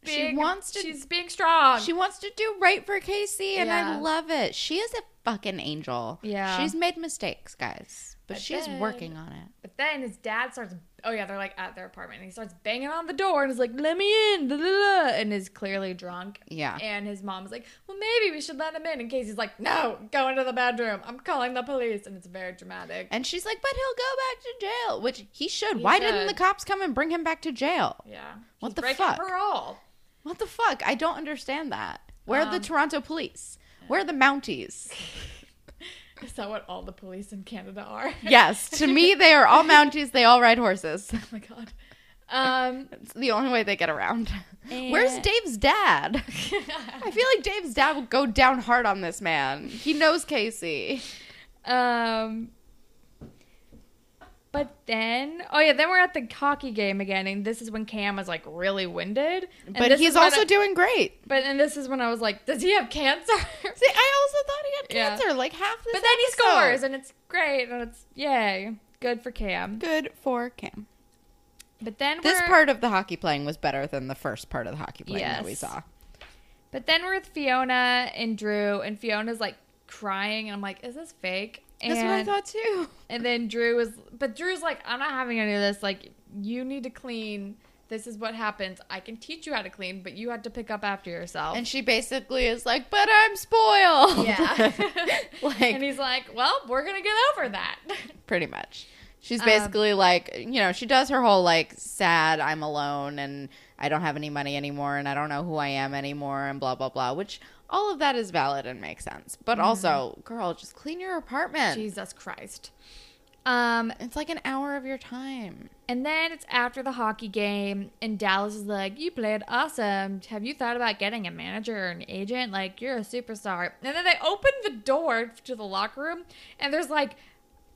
Being, she wants to, she's being strong. She wants to do right for Casey, and yeah. I love it. She is a fucking angel. Yeah. She's made mistakes, guys, but, but she's then, working on it. But then his dad starts, oh, yeah, they're like at their apartment, and he starts banging on the door and is like, "Let me in," blah, blah, blah, and is clearly drunk. Yeah. And his mom's like, "Well, maybe we should let him in." And Casey's like, "No, go into the bedroom. I'm calling the police." And it's very dramatic. And she's like, "But he'll go back to jail," which he should. He Why should. didn't the cops come and bring him back to jail? Yeah. What she's the breaking fuck? Parole. What the fuck? I don't understand that. Where are um, the Toronto police? Yeah. Where are the Mounties? Is that what all the police in Canada are? Yes. To me, they are all Mounties. They all ride horses. Oh, my God. Um, it's the only way they get around. And... Where's Dave's dad? I feel like Dave's dad will go down hard on this man. He knows Casey. Um... But then, oh yeah, then we're at the hockey game again, and this is when Cam was like really winded. And but he's also I, doing great. But and this is when I was like, does he have cancer? See, I also thought he had cancer, yeah. like half this But then episode. He scores, and it's great, and it's, yay, good for Cam. Good for Cam. But then This we're, part of the hockey playing was better than the first part of the hockey playing yes. that we saw. But then we're with Fiona and Drew, and Fiona's like crying, and I'm like, is this fake? And, that's what I thought too. And then Drew was, but Drew's like, "I'm not having any of this. Like, you need to clean. This is what happens. I can teach you how to clean, but you had to pick up after yourself." And she basically is like, "But I'm spoiled." Yeah. like, and he's like, "Well, we're gonna get over that." Pretty much. She's basically um, like, you know, she does her whole like sad, I'm alone, and I don't have any money anymore, and I don't know who I am anymore, and blah blah blah, which. All of that is valid and makes sense. But mm-hmm. also, girl, just clean your apartment. Jesus Christ. Um, it's like an hour of your time. And then it's after the hockey game, and Dallas is like, "You played awesome. Have you thought about getting a manager or an agent? Like, you're a superstar." And then they open the door to the locker room, and there's like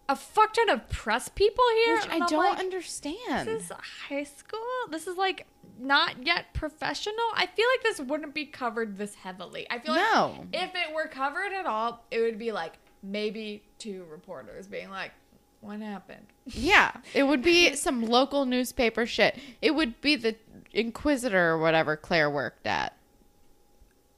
a fuck ton of press people here. Which I don't like, understand. This is high school? This is like... not yet professional. I feel like this wouldn't be covered this heavily. I feel like no. if it were covered at all, it would be like maybe two reporters being like, "What happened?" Yeah. It would be some local newspaper shit. It would be the Inquisitor or whatever Claire worked at.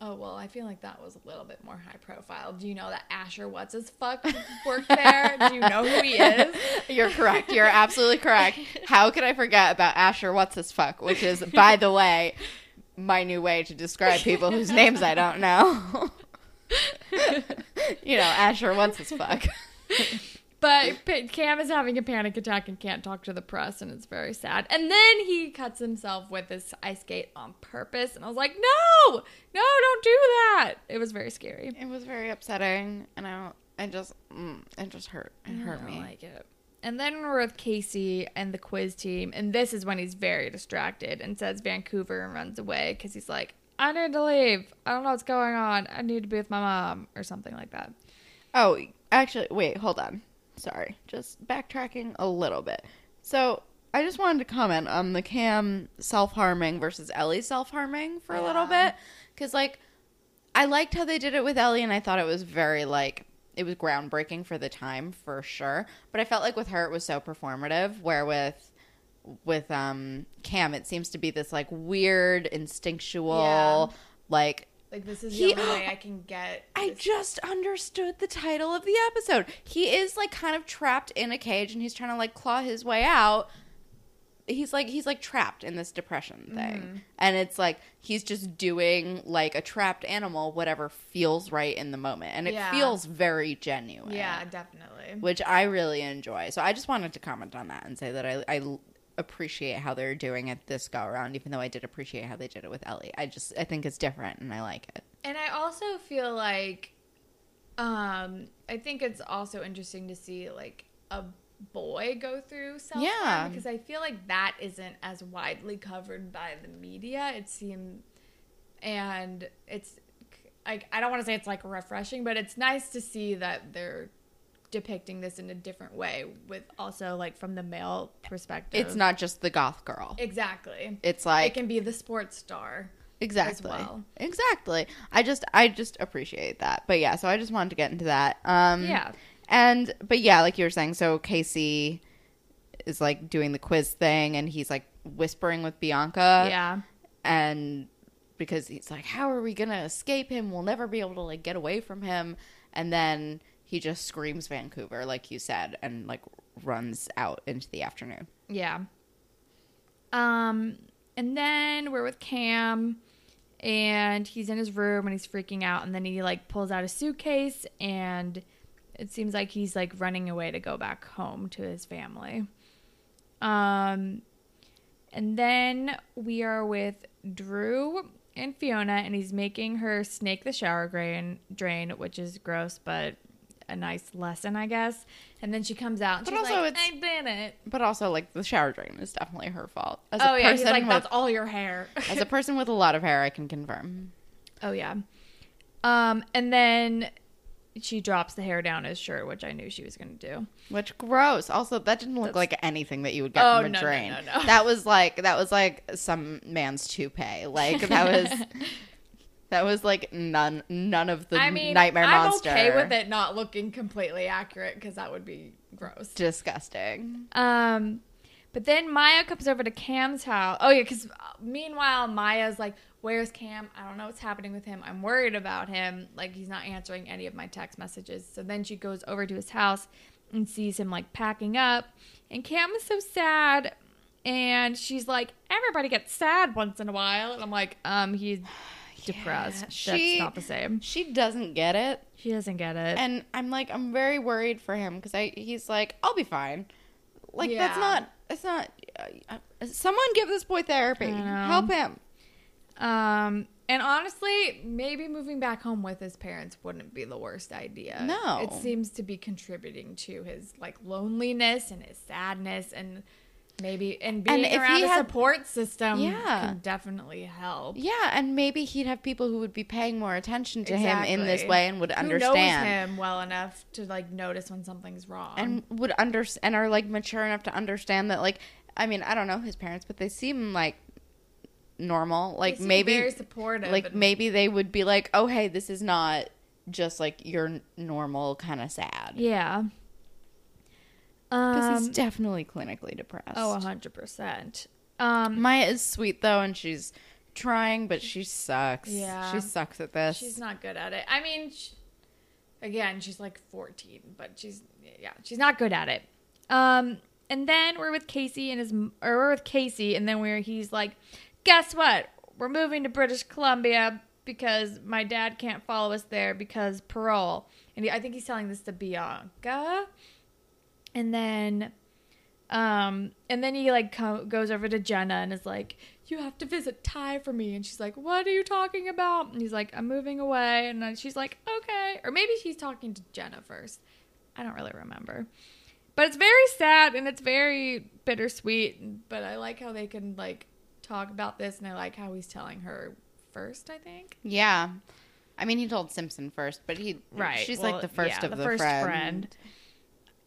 Oh, well, I feel like that was a little bit more high profile. Do you know that Asher What's-His-Fuck worked there? Do you know who he is? You're correct. You're absolutely correct. How could I forget about Asher What's-His-Fuck, which is, by the way, my new way to describe people whose names I don't know. You know, Asher What's-His-Fuck. But Cam is having a panic attack and can't talk to the press, and it's very sad. And then he cuts himself with his ice skate on purpose, and I was like, no! No, don't do that! It was very scary. It was very upsetting, and I, I just, mm, it just hurt. It hurt I don't me. like it. And then we're with Casey and the quiz team, and this is when he's very distracted and says Vancouver and runs away, because he's like, "I need to leave. I don't know what's going on. I need to be with my mom," or something like that. Oh, actually, wait, hold on. Sorry, just backtracking a little bit. So I just wanted to comment on the Cam self-harming versus Ellie self-harming for yeah. a little bit. Because, like, I liked how they did it with Ellie, and I thought it was very, like, it was groundbreaking for the time, for sure. But I felt like with her it was so performative, where with, with um, Cam it seems to be this, like, weird, instinctual, yeah. like... Like, this is the he, only way I can get... I just understood the title of the episode. He is, like, kind of trapped in a cage, and he's trying to, like, claw his way out he's like he's like trapped in this depression thing, mm-hmm. and it's like he's just doing like a trapped animal whatever feels right in the moment, and it yeah. feels very genuine. Yeah, definitely. Which I really enjoy. So I just wanted to comment on that and say that I I appreciate how they're doing it this go around, even though I did appreciate how they did it with Ellie. I just I think it's different and I like it. And I also feel like um I think it's also interesting to see like a boy go through self-harm, yeah. because I feel like that isn't as widely covered by the media. It seemed, and it's like, I don't want to say it's like refreshing, but it's nice to see that they're depicting this in a different way with also like from the male perspective. It's not just the goth girl. Exactly. It's like, it can be the sports star. Exactly. As well. Exactly. I just, I just appreciate that. But yeah, so I just wanted to get into that. Um, yeah. And, but yeah, like you were saying, so Casey is, like, doing the quiz thing, and he's, like, whispering with Bianca. Yeah. And because he's like, how are we going to escape him? We'll never be able to, like, get away from him. And then he just screams Vancouver, like you said, and, like, runs out into the afternoon. Yeah. Um, and then we're with Cam, and he's in his room, and he's freaking out. And then he, like, pulls out a suitcase, and it seems like he's, like, running away to go back home to his family. Um, and then we are with Drew and Fiona, and he's making her snake the shower drain, drain which is gross, but a nice lesson, I guess. And then she comes out, and but she's also like, I did it. But also, like, the shower drain is definitely her fault. As oh, a yeah, person he's like, with, that's all your hair. As a person with a lot of hair, I can confirm. Oh, yeah. Um, and then she drops the hair down his shirt, which I knew she was going to do. Which gross. Also, that didn't look That's... like anything that you would get oh, from a no, drain. No, no, no. That was like that was like some man's toupee. Like that was that was like none none of the I mean, nightmare I'm monster. I'm okay with it not looking completely accurate because that would be gross, disgusting. Um, but then Maya comes over to Cam's house. Oh yeah, because meanwhile Maya's like, where's Cam? I don't know what's happening with him. I'm worried about him. Like, he's not answering any of my text messages. So then she goes over to his house and sees him, like, packing up. And Cam is so sad. And she's like, everybody gets sad once in a while. And I'm like, um, he's yeah, depressed. She, That's not the same. She doesn't get it. She doesn't get it. And I'm like, I'm very worried for him because I he's like, I'll be fine. Like, yeah. that's not, that's not, uh, uh, someone give this boy therapy. Help him. Um, and honestly, maybe moving back home with his parents wouldn't be the worst idea. No. It seems to be contributing to his, like, loneliness and his sadness and maybe, and being and around a had, support system yeah. can definitely help. Yeah, and maybe he'd have people who would be paying more attention to exactly. him in this way and would who understand. Who knows him well enough to, like, notice when something's wrong. And would under- and are, like, mature enough to understand that, like, I mean, I don't know his parents, but they seem like normal, like maybe very supportive, like maybe they would be like, oh hey, this is not just like your normal kind of sad. Yeah. Because um, he's definitely clinically depressed. Oh, one hundred percent. Um, Maya is sweet though, and she's trying, but she sucks. Yeah, she sucks at this. She's not good at it. I mean, she, again, she's like fourteen, but she's yeah, she's not good at it. Um, and then we're with Casey and his, or we're with Casey, and then where he's like, guess what? We're moving to British Columbia because my dad can't follow us there because parole. And he, I think he's telling this to Bianca. And then, um, and then he like co- goes over to Jenna and is like, "You have to visit Ty for me." And she's like, "What are you talking about?" And he's like, "I'm moving away." And then she's like, "Okay." Or maybe she's talking to Jenna first. I don't really remember. But it's very sad and it's very bittersweet. But I like how they can like talk about this, and I like how he's telling her first, I think. Yeah. I mean, he told Simpson first, but he right. she's well, like the first yeah, of the, the first friend. friend.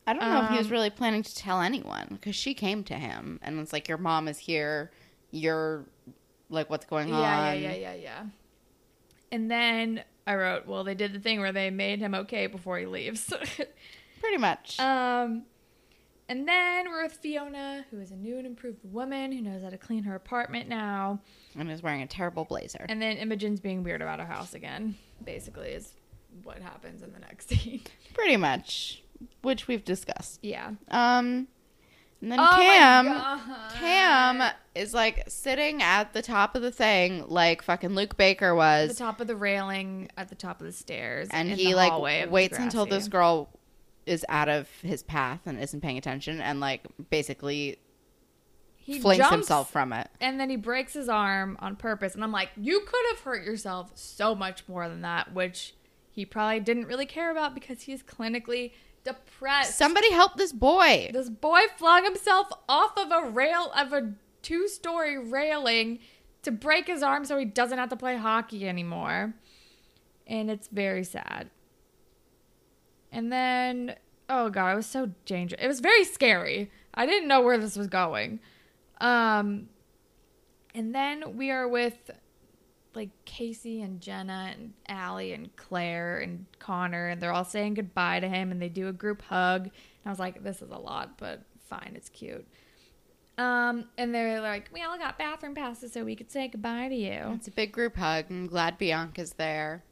I don't know um, if he was really planning to tell anyone, because she came to him, and it's like, your mom is here, you're, like, what's going yeah, on? Yeah, yeah, yeah, yeah. And then I wrote, well, they did the thing where they made him okay before he leaves. Pretty much. Um... And then we're with Fiona, who is a new and improved woman who knows how to clean her apartment now. And is wearing a terrible blazer. And then Imogen's being weird about her house again, basically, is what happens in the next scene. Pretty much. Which we've discussed. Yeah. Um, And then oh Cam, Cam is like sitting at the top of the thing, like fucking Luke Baker was. At the top of the railing, at the top of the stairs, and he like waits Degrassi. until this girl is out of his path and isn't paying attention, and like basically he flings jumps, himself from it. And then he breaks his arm on purpose. And I'm like, you could have hurt yourself so much more than that, which he probably didn't really care about because he's clinically depressed. Somebody help this boy. This boy flung himself off of a rail of a two-story railing to break his arm so he doesn't have to play hockey anymore. And it's very sad. And then, oh god, it was so dangerous. It was very scary. I didn't know where this was going. Um, and then we are with like Casey and Jenna and Allie and Claire and Connor, and they're all saying goodbye to him, and they do a group hug. And I was like, this is a lot, but fine, it's cute. Um, and they're like, we all got bathroom passes so we could say goodbye to you. It's a big group hug. I'm glad Bianca's there.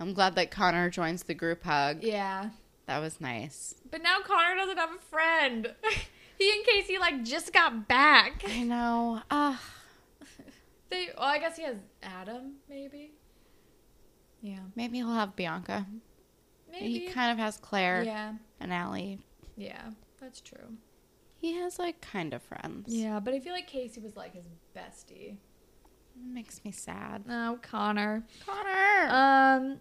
I'm glad that Connor joins the group hug. Yeah. That was nice. But now Connor doesn't have a friend. He and Casey, like, just got back. I know. Ugh. They, well, I guess he has Adam, maybe. Yeah. Maybe he'll have Bianca. Maybe. He kind of has Claire yeah. and Allie. Yeah, that's true. He has, like, kind of friends. Yeah, but I feel like Casey was, like, his bestie. It makes me sad. Oh, Connor. Connor! Um,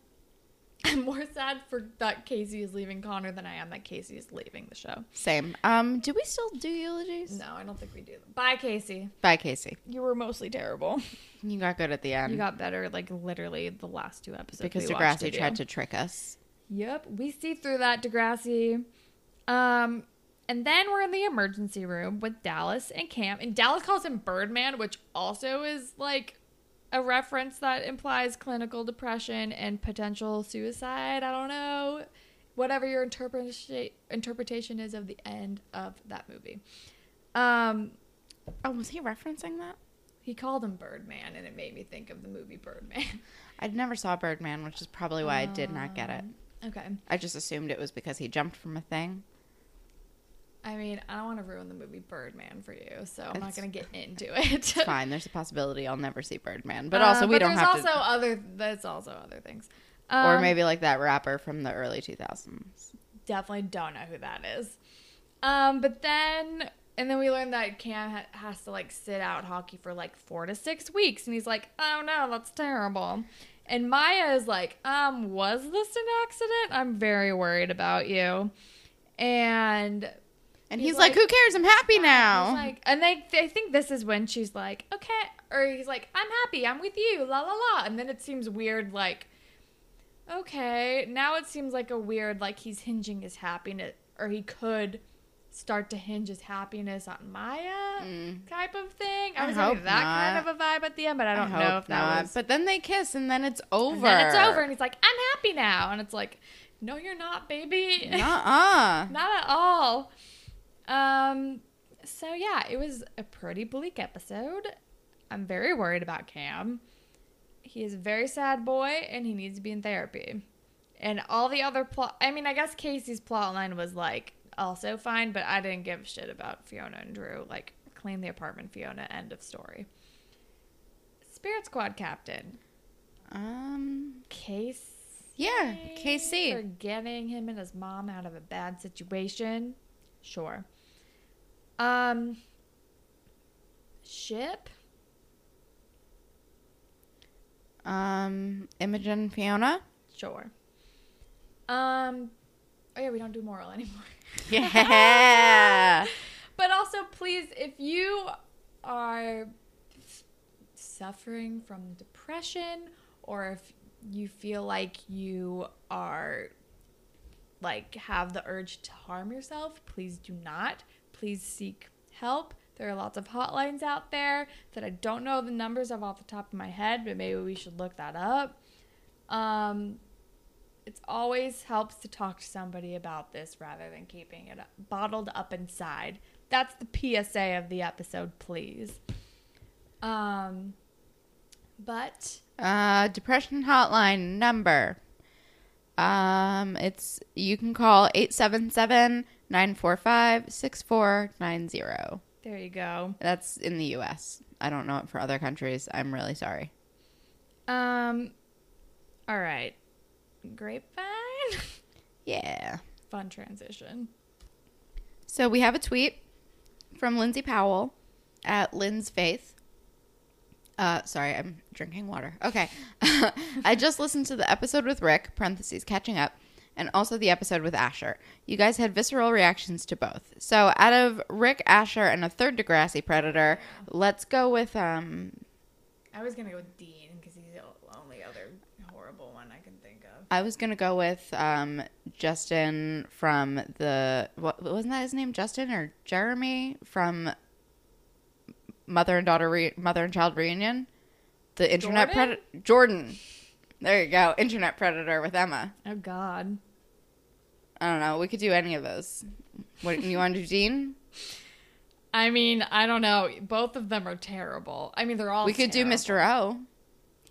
I'm more sad for that Casey is leaving Connor than I am that Casey is leaving the show. Same. Um, do we still do eulogies? No, I don't think we do them. Bye, Casey. Bye, Casey. You were mostly terrible. You got good at the end. You got better, like, literally the last two episodes. Because Degrassi tried to trick us. Yep. We see through that, Degrassi. Um, and then we're in the emergency room with Dallas and Cam. And Dallas calls him Birdman, which also is, like, a reference that implies clinical depression and potential suicide. I don't know. Whatever your interpreta- interpretation is of the end of that movie. Um, oh, was he referencing that? He called him Birdman, and it made me think of the movie Birdman. I never saw Birdman, which is probably why um, I did not get it. Okay. I just assumed it was because he jumped from a thing. I mean, I don't want to ruin the movie Birdman for you, so I'm it's, not going to get into it. It's fine. There's a possibility I'll never see Birdman. But also, uh, but we don't have to. There's also other, there's also other things. Um, or maybe like that rapper from the early two thousands. Definitely don't know who that is. Um, but then, and then we learned that Cam ha- has to like sit out hockey for like four to six weeks. And he's like, oh no, that's terrible. And Maya is like, um, was this an accident? I'm very worried about you. And... And he's, he's like, like, who cares? I'm happy now. He's like, and they, they think this is when she's like, okay. Or he's like, I'm happy. I'm with you. La, la, la. And then it seems weird, like, okay. Now it seems like a weird, like he's hinging his happiness. Or he could start to hinge his happiness on Maya mm. type of thing. I, I was having that not. kind of a vibe at the end, but I don't I know if that not. was. But then they kiss, and then it's over. And then it's over. And he's like, I'm happy now. And it's like, no, you're not, baby. Nuh-uh. Not at all. Um, so yeah, it was a pretty bleak episode. I'm very worried about Cam. He is a very sad boy, and he needs to be in therapy. And all the other plot, I mean, I guess Casey's plot line was, like, also fine, but I didn't give a shit about Fiona and Drew. Like, clean the apartment, Fiona, end of story. Spirit Squad Captain. Um, Casey. Yeah, Casey. For getting him and his mom out of a bad situation. Sure. Um, ship. Um, Imogen and Fiona. Sure. Um, oh yeah, we don't do moral anymore. Yeah. But also, please, if you are suffering from depression, or if you feel like you are, like, have the urge to harm yourself, please do not. Please seek help. There are lots of hotlines out there that I don't know the numbers of off the top of my head, but maybe we should look that up. Um, it always helps to talk to somebody about this rather than keeping it bottled up inside. That's the P S A of the episode, please. Um, but... Uh, depression hotline number... Um, it's, you can call eight seven seven nine four five, six four nine zero. There you go. That's in the U S I don't know it for other countries. I'm really sorry. Um, all right. Grapevine? Yeah. Fun transition. So we have a tweet from Lindsay Powell at Lynn's Faith. Uh, sorry, I'm drinking water. Okay. I just listened to the episode with Rick, parentheses, catching up, and also the episode with Asher. You guys had visceral reactions to both. So out of Rick, Asher, and a third Degrassi Predator, let's go with... um. I was going to go with Dean because he's the only other horrible one I can think of. I was going to go with um Justin from the... What, wasn't that his name? Justin or Jeremy from... Mother and daughter, re- mother and child reunion. The internet predator, Jordan. There you go, internet predator with Emma. Oh God. I don't know. We could do any of those. What you want to do, Dean? I mean, I don't know. Both of them are terrible. I mean, they're all. We could terrible. do Mister O.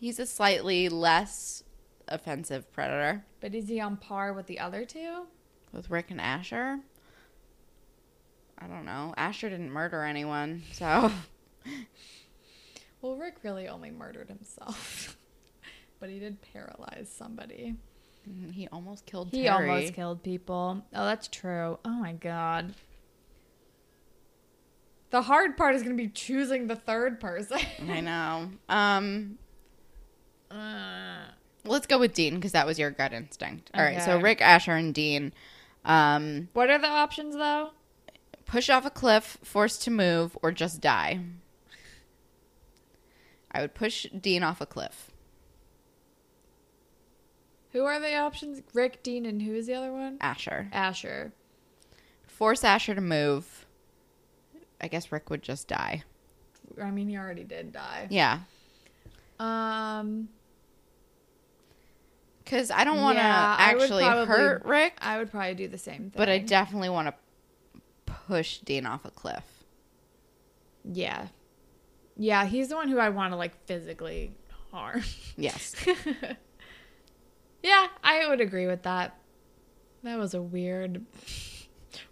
He's a slightly less offensive predator. But is he on par with the other two? With Rick and Asher. I don't know. Asher didn't murder anyone, so. Well, Rick really only murdered himself, but he did paralyze somebody. He almost killed Terry. He almost killed people. Oh, that's true. Oh, my God. The hard part is going to be choosing the third person. I know. Um, uh, let's go with Dean because that was your gut instinct. All okay. right, so Rick, Asher, and Dean. Um, what are the options, though? Push off a cliff, forced to move, or just die. I would push Dean off a cliff. Who are the options? Rick, Dean, and who is the other one? Asher. Asher. Force Asher to move. I guess Rick would just die. I mean, he already did die. Yeah. Um... Because I don't want to yeah, actually probably, hurt Rick. I would probably do the same thing. But I definitely want to push Dean off a cliff. Yeah. Yeah, he's the one who I want to, like, physically harm. Yes. Yeah, I would agree with that. That was a weird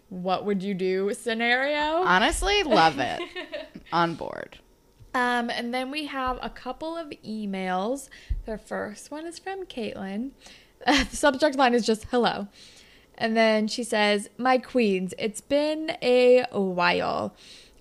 what would you do scenario. Honestly, love it. On board. Um, and then we have a couple of emails. The first one is from Caitlin. The subject line is just, hello. And then she says, my queens, it's been a while.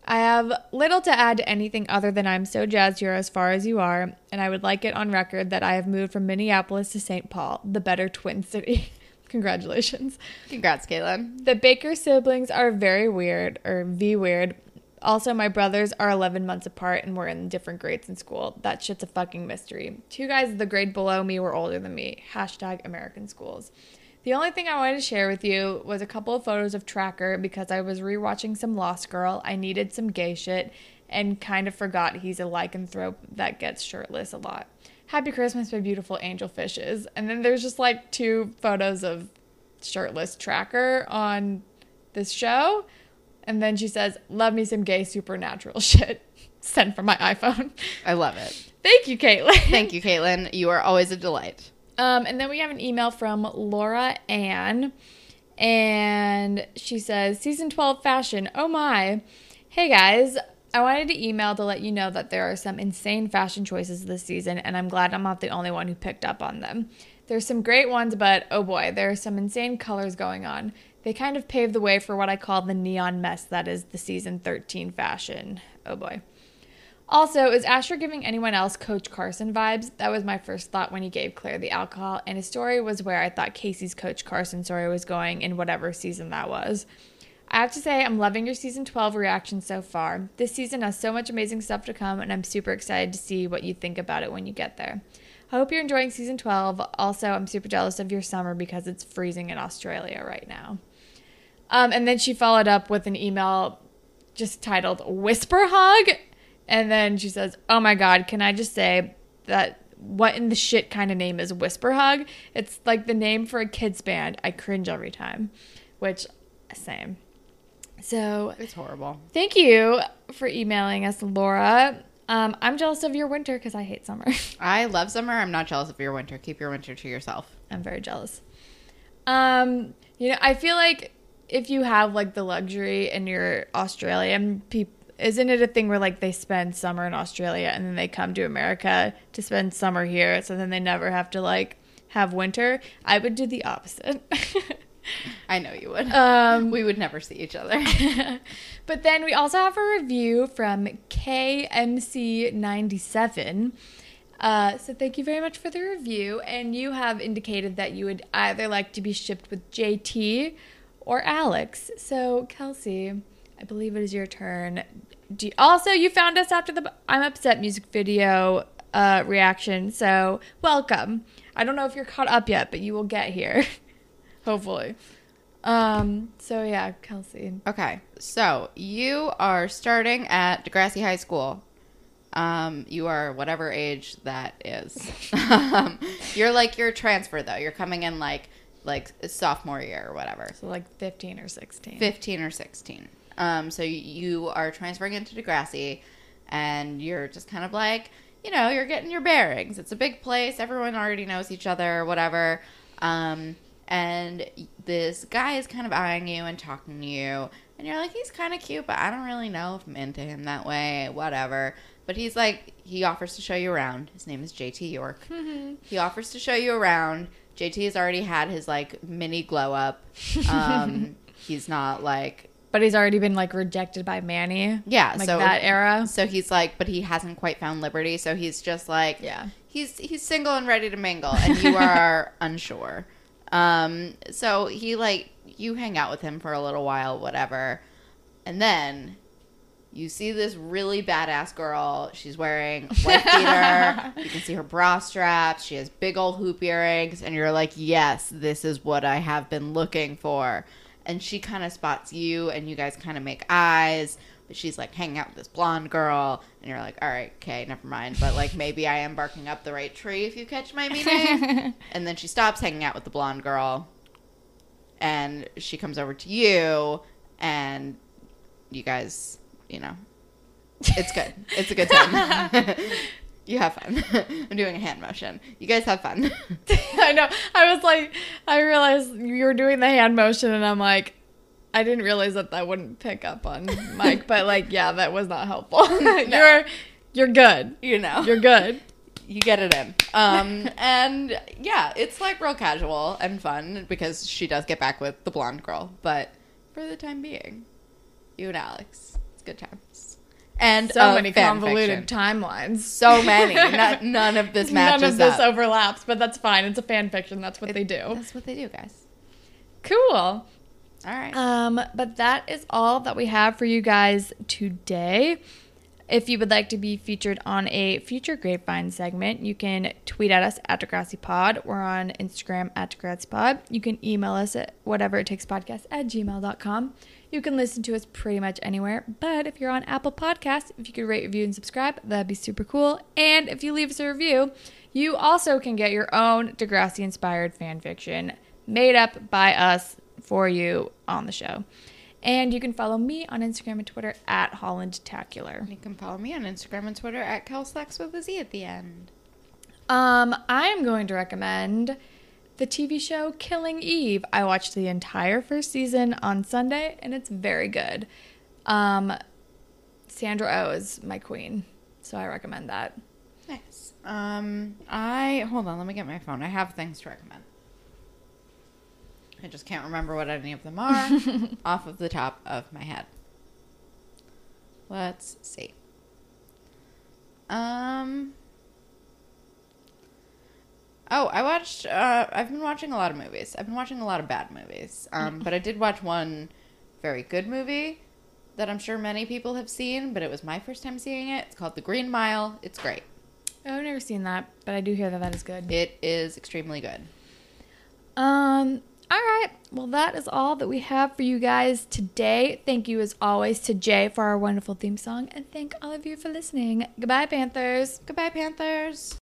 I have little to add to anything other than I'm so jazzed you're as far as you are, and I would like it on record that I have moved from Minneapolis to Saint Paul, the better Twin City. Congratulations. Congrats, Caitlin. The Baker siblings are very weird, or V-weird. Also, my brothers are eleven months apart and we're in different grades in school. That shit's a fucking mystery. Two guys the grade below me were older than me. Hashtag American schools. The only thing I wanted to share with you was a couple of photos of Tracker because I was rewatching some Lost Girl. I needed some gay shit and kind of forgot he's a lycanthrope that gets shirtless a lot. Happy Christmas, my beautiful angel fishes. And then there's just like two photos of shirtless Tracker on this show. And then she says, love me some gay supernatural shit. Sent from my iPhone. I love it. Thank you, Caitlin. Thank you, Caitlin. You are always a delight. Um, and then we have an email from Laura Ann, and she says, Season twelve fashion, oh my. Hey guys, I wanted to email to let you know that there are some insane fashion choices this season, and I'm glad I'm not the only one who picked up on them. There's some great ones, but oh boy, there are some insane colors going on. They kind of paved the way for what I call the neon mess that is the Season thirteen fashion. Oh boy. Also, is Asher giving anyone else Coach Carson vibes? That was my first thought when he gave Claire the alcohol, and his story was where I thought Casey's Coach Carson story was going in whatever season that was. I have to say, I'm loving your Season twelve reaction so far. This season has so much amazing stuff to come, and I'm super excited to see what you think about it when you get there. I hope you're enjoying Season twelve. Also, I'm super jealous of your summer because it's freezing in Australia right now. Um, and then she followed up with an email just titled, Whisper Hug? And then she says, oh my God, can I just say that what in the shit kind of name is Whisper Hug? It's like the name for a kid's band. I cringe every time, which, same. So. It's horrible. Thank you for emailing us, Laura. Um, I'm jealous of your winter because I hate summer. I love summer. I'm not jealous of your winter. Keep your winter to yourself. I'm very jealous. Um, you know, I feel like if you have like the luxury and you're Australian, people, isn't it a thing where like they spend summer in Australia and then they come to America to spend summer here, so then they never have to like have winter? I would do the opposite. I know you would. Um, we would never see each other. But then we also have a review from K M C ninety-seven. Uh, so thank you very much for the review. And you have indicated that you would either like to be shipped with J T or Alex. So, Kelsey, I believe it is your turn. Do you, also, you found us after the I'm Upset music video uh, reaction. So, welcome. I don't know if you're caught up yet, but you will get here. Hopefully. Um, so, yeah, Kelsey. Okay. So, you are starting at Degrassi High School. Um, you are whatever age that is. um, you're, like, your transfer, though. You're coming in, like, like sophomore year or whatever. So, like, fifteen or sixteen. fifteen or sixteen. Um, so, you are transferring into Degrassi, and you're just kind of, like, you know, you're getting your bearings. It's a big place. Everyone already knows each other, whatever. Um... And this guy is kind of eyeing you and talking to you. And you're like, he's kind of cute, but I don't really know if I'm into him that way, whatever. But he's like, he offers to show you around. His name is J T York. Mm-hmm. He offers to show you around. J T has already had his, like, mini glow up. Um, he's not, like... But he's already been, like, rejected by Manny. Yeah. Like, so, that era. So he's like, but he hasn't quite found liberty. So he's just like... Yeah. He's, he's single and ready to mingle. And you are unsure. Um, so he, like, you hang out with him for a little while, whatever, and then you see this really badass girl. She's wearing white beater. You can see her bra straps. She has big old hoop earrings, and you're like, yes, this is what I have been looking for. And she kind of spots you, and you guys kind of make eyes, but she's, like, hanging out with this blonde girl, and you're like, all right, okay, never mind, but, like, maybe I am barking up the right tree if you catch my meaning. And then she stops hanging out with the blonde girl, and she comes over to you, and you guys, you know, it's good. It's a good time. You have fun. I'm doing a hand motion. You guys have fun. I know. I was like, I realized you were doing the hand motion, and I'm like, I didn't realize that that wouldn't pick up on Mike, but, like, yeah, that was not helpful. No. You're you're good. You know. You're good. You get it in. Um, and, yeah, it's, like, real casual and fun because she does get back with the blonde girl. But for the time being, you and Alex, it's good times. And so many convoluted fiction. Timelines. So many. Not, none of this matches up. None of this up. Overlaps, but that's fine. It's a fan fiction. That's what it, they do. That's what they do, guys. Cool. All right. Um, but that is all that we have for you guys today. If you would like to be featured on a future Grapevine segment, you can tweet at us at DegrassiPod. We're on Instagram at DegrassiPod. You can email us at whatever it takes podcast at gmail dot com. You can listen to us pretty much anywhere. But if you're on Apple Podcasts, if you could rate, review, and subscribe, that'd be super cool. And if you leave us a review, you also can get your own Degrassi-inspired fan fiction made up by us for you on the show. And you can follow me on Instagram and Twitter at HollandTacular. You can follow me on Instagram and Twitter at Kelslax with a Z at the end. Um, I'm going to recommend the T V show Killing Eve. I watched the entire first season on Sunday, and it's very good. Um, Sandra Oh is my queen, so I recommend that. Nice. Um, I hold on, let me get my phone. I have things to recommend. I just can't remember what any of them are off of the top of my head. Let's see. Um. Oh, I watched, uh, I've been watching a lot of movies. I've been watching a lot of bad movies. Um, but I did watch one very good movie that I'm sure many people have seen, but it was my first time seeing it. It's called The Green Mile. It's great. Oh, I've never seen that, but I do hear that that is good. It is extremely good. Um... All right. Well, that is all that we have for you guys today. Thank you, as always, to Jay for our wonderful theme song. And thank all of you for listening. Goodbye, Panthers. Goodbye, Panthers.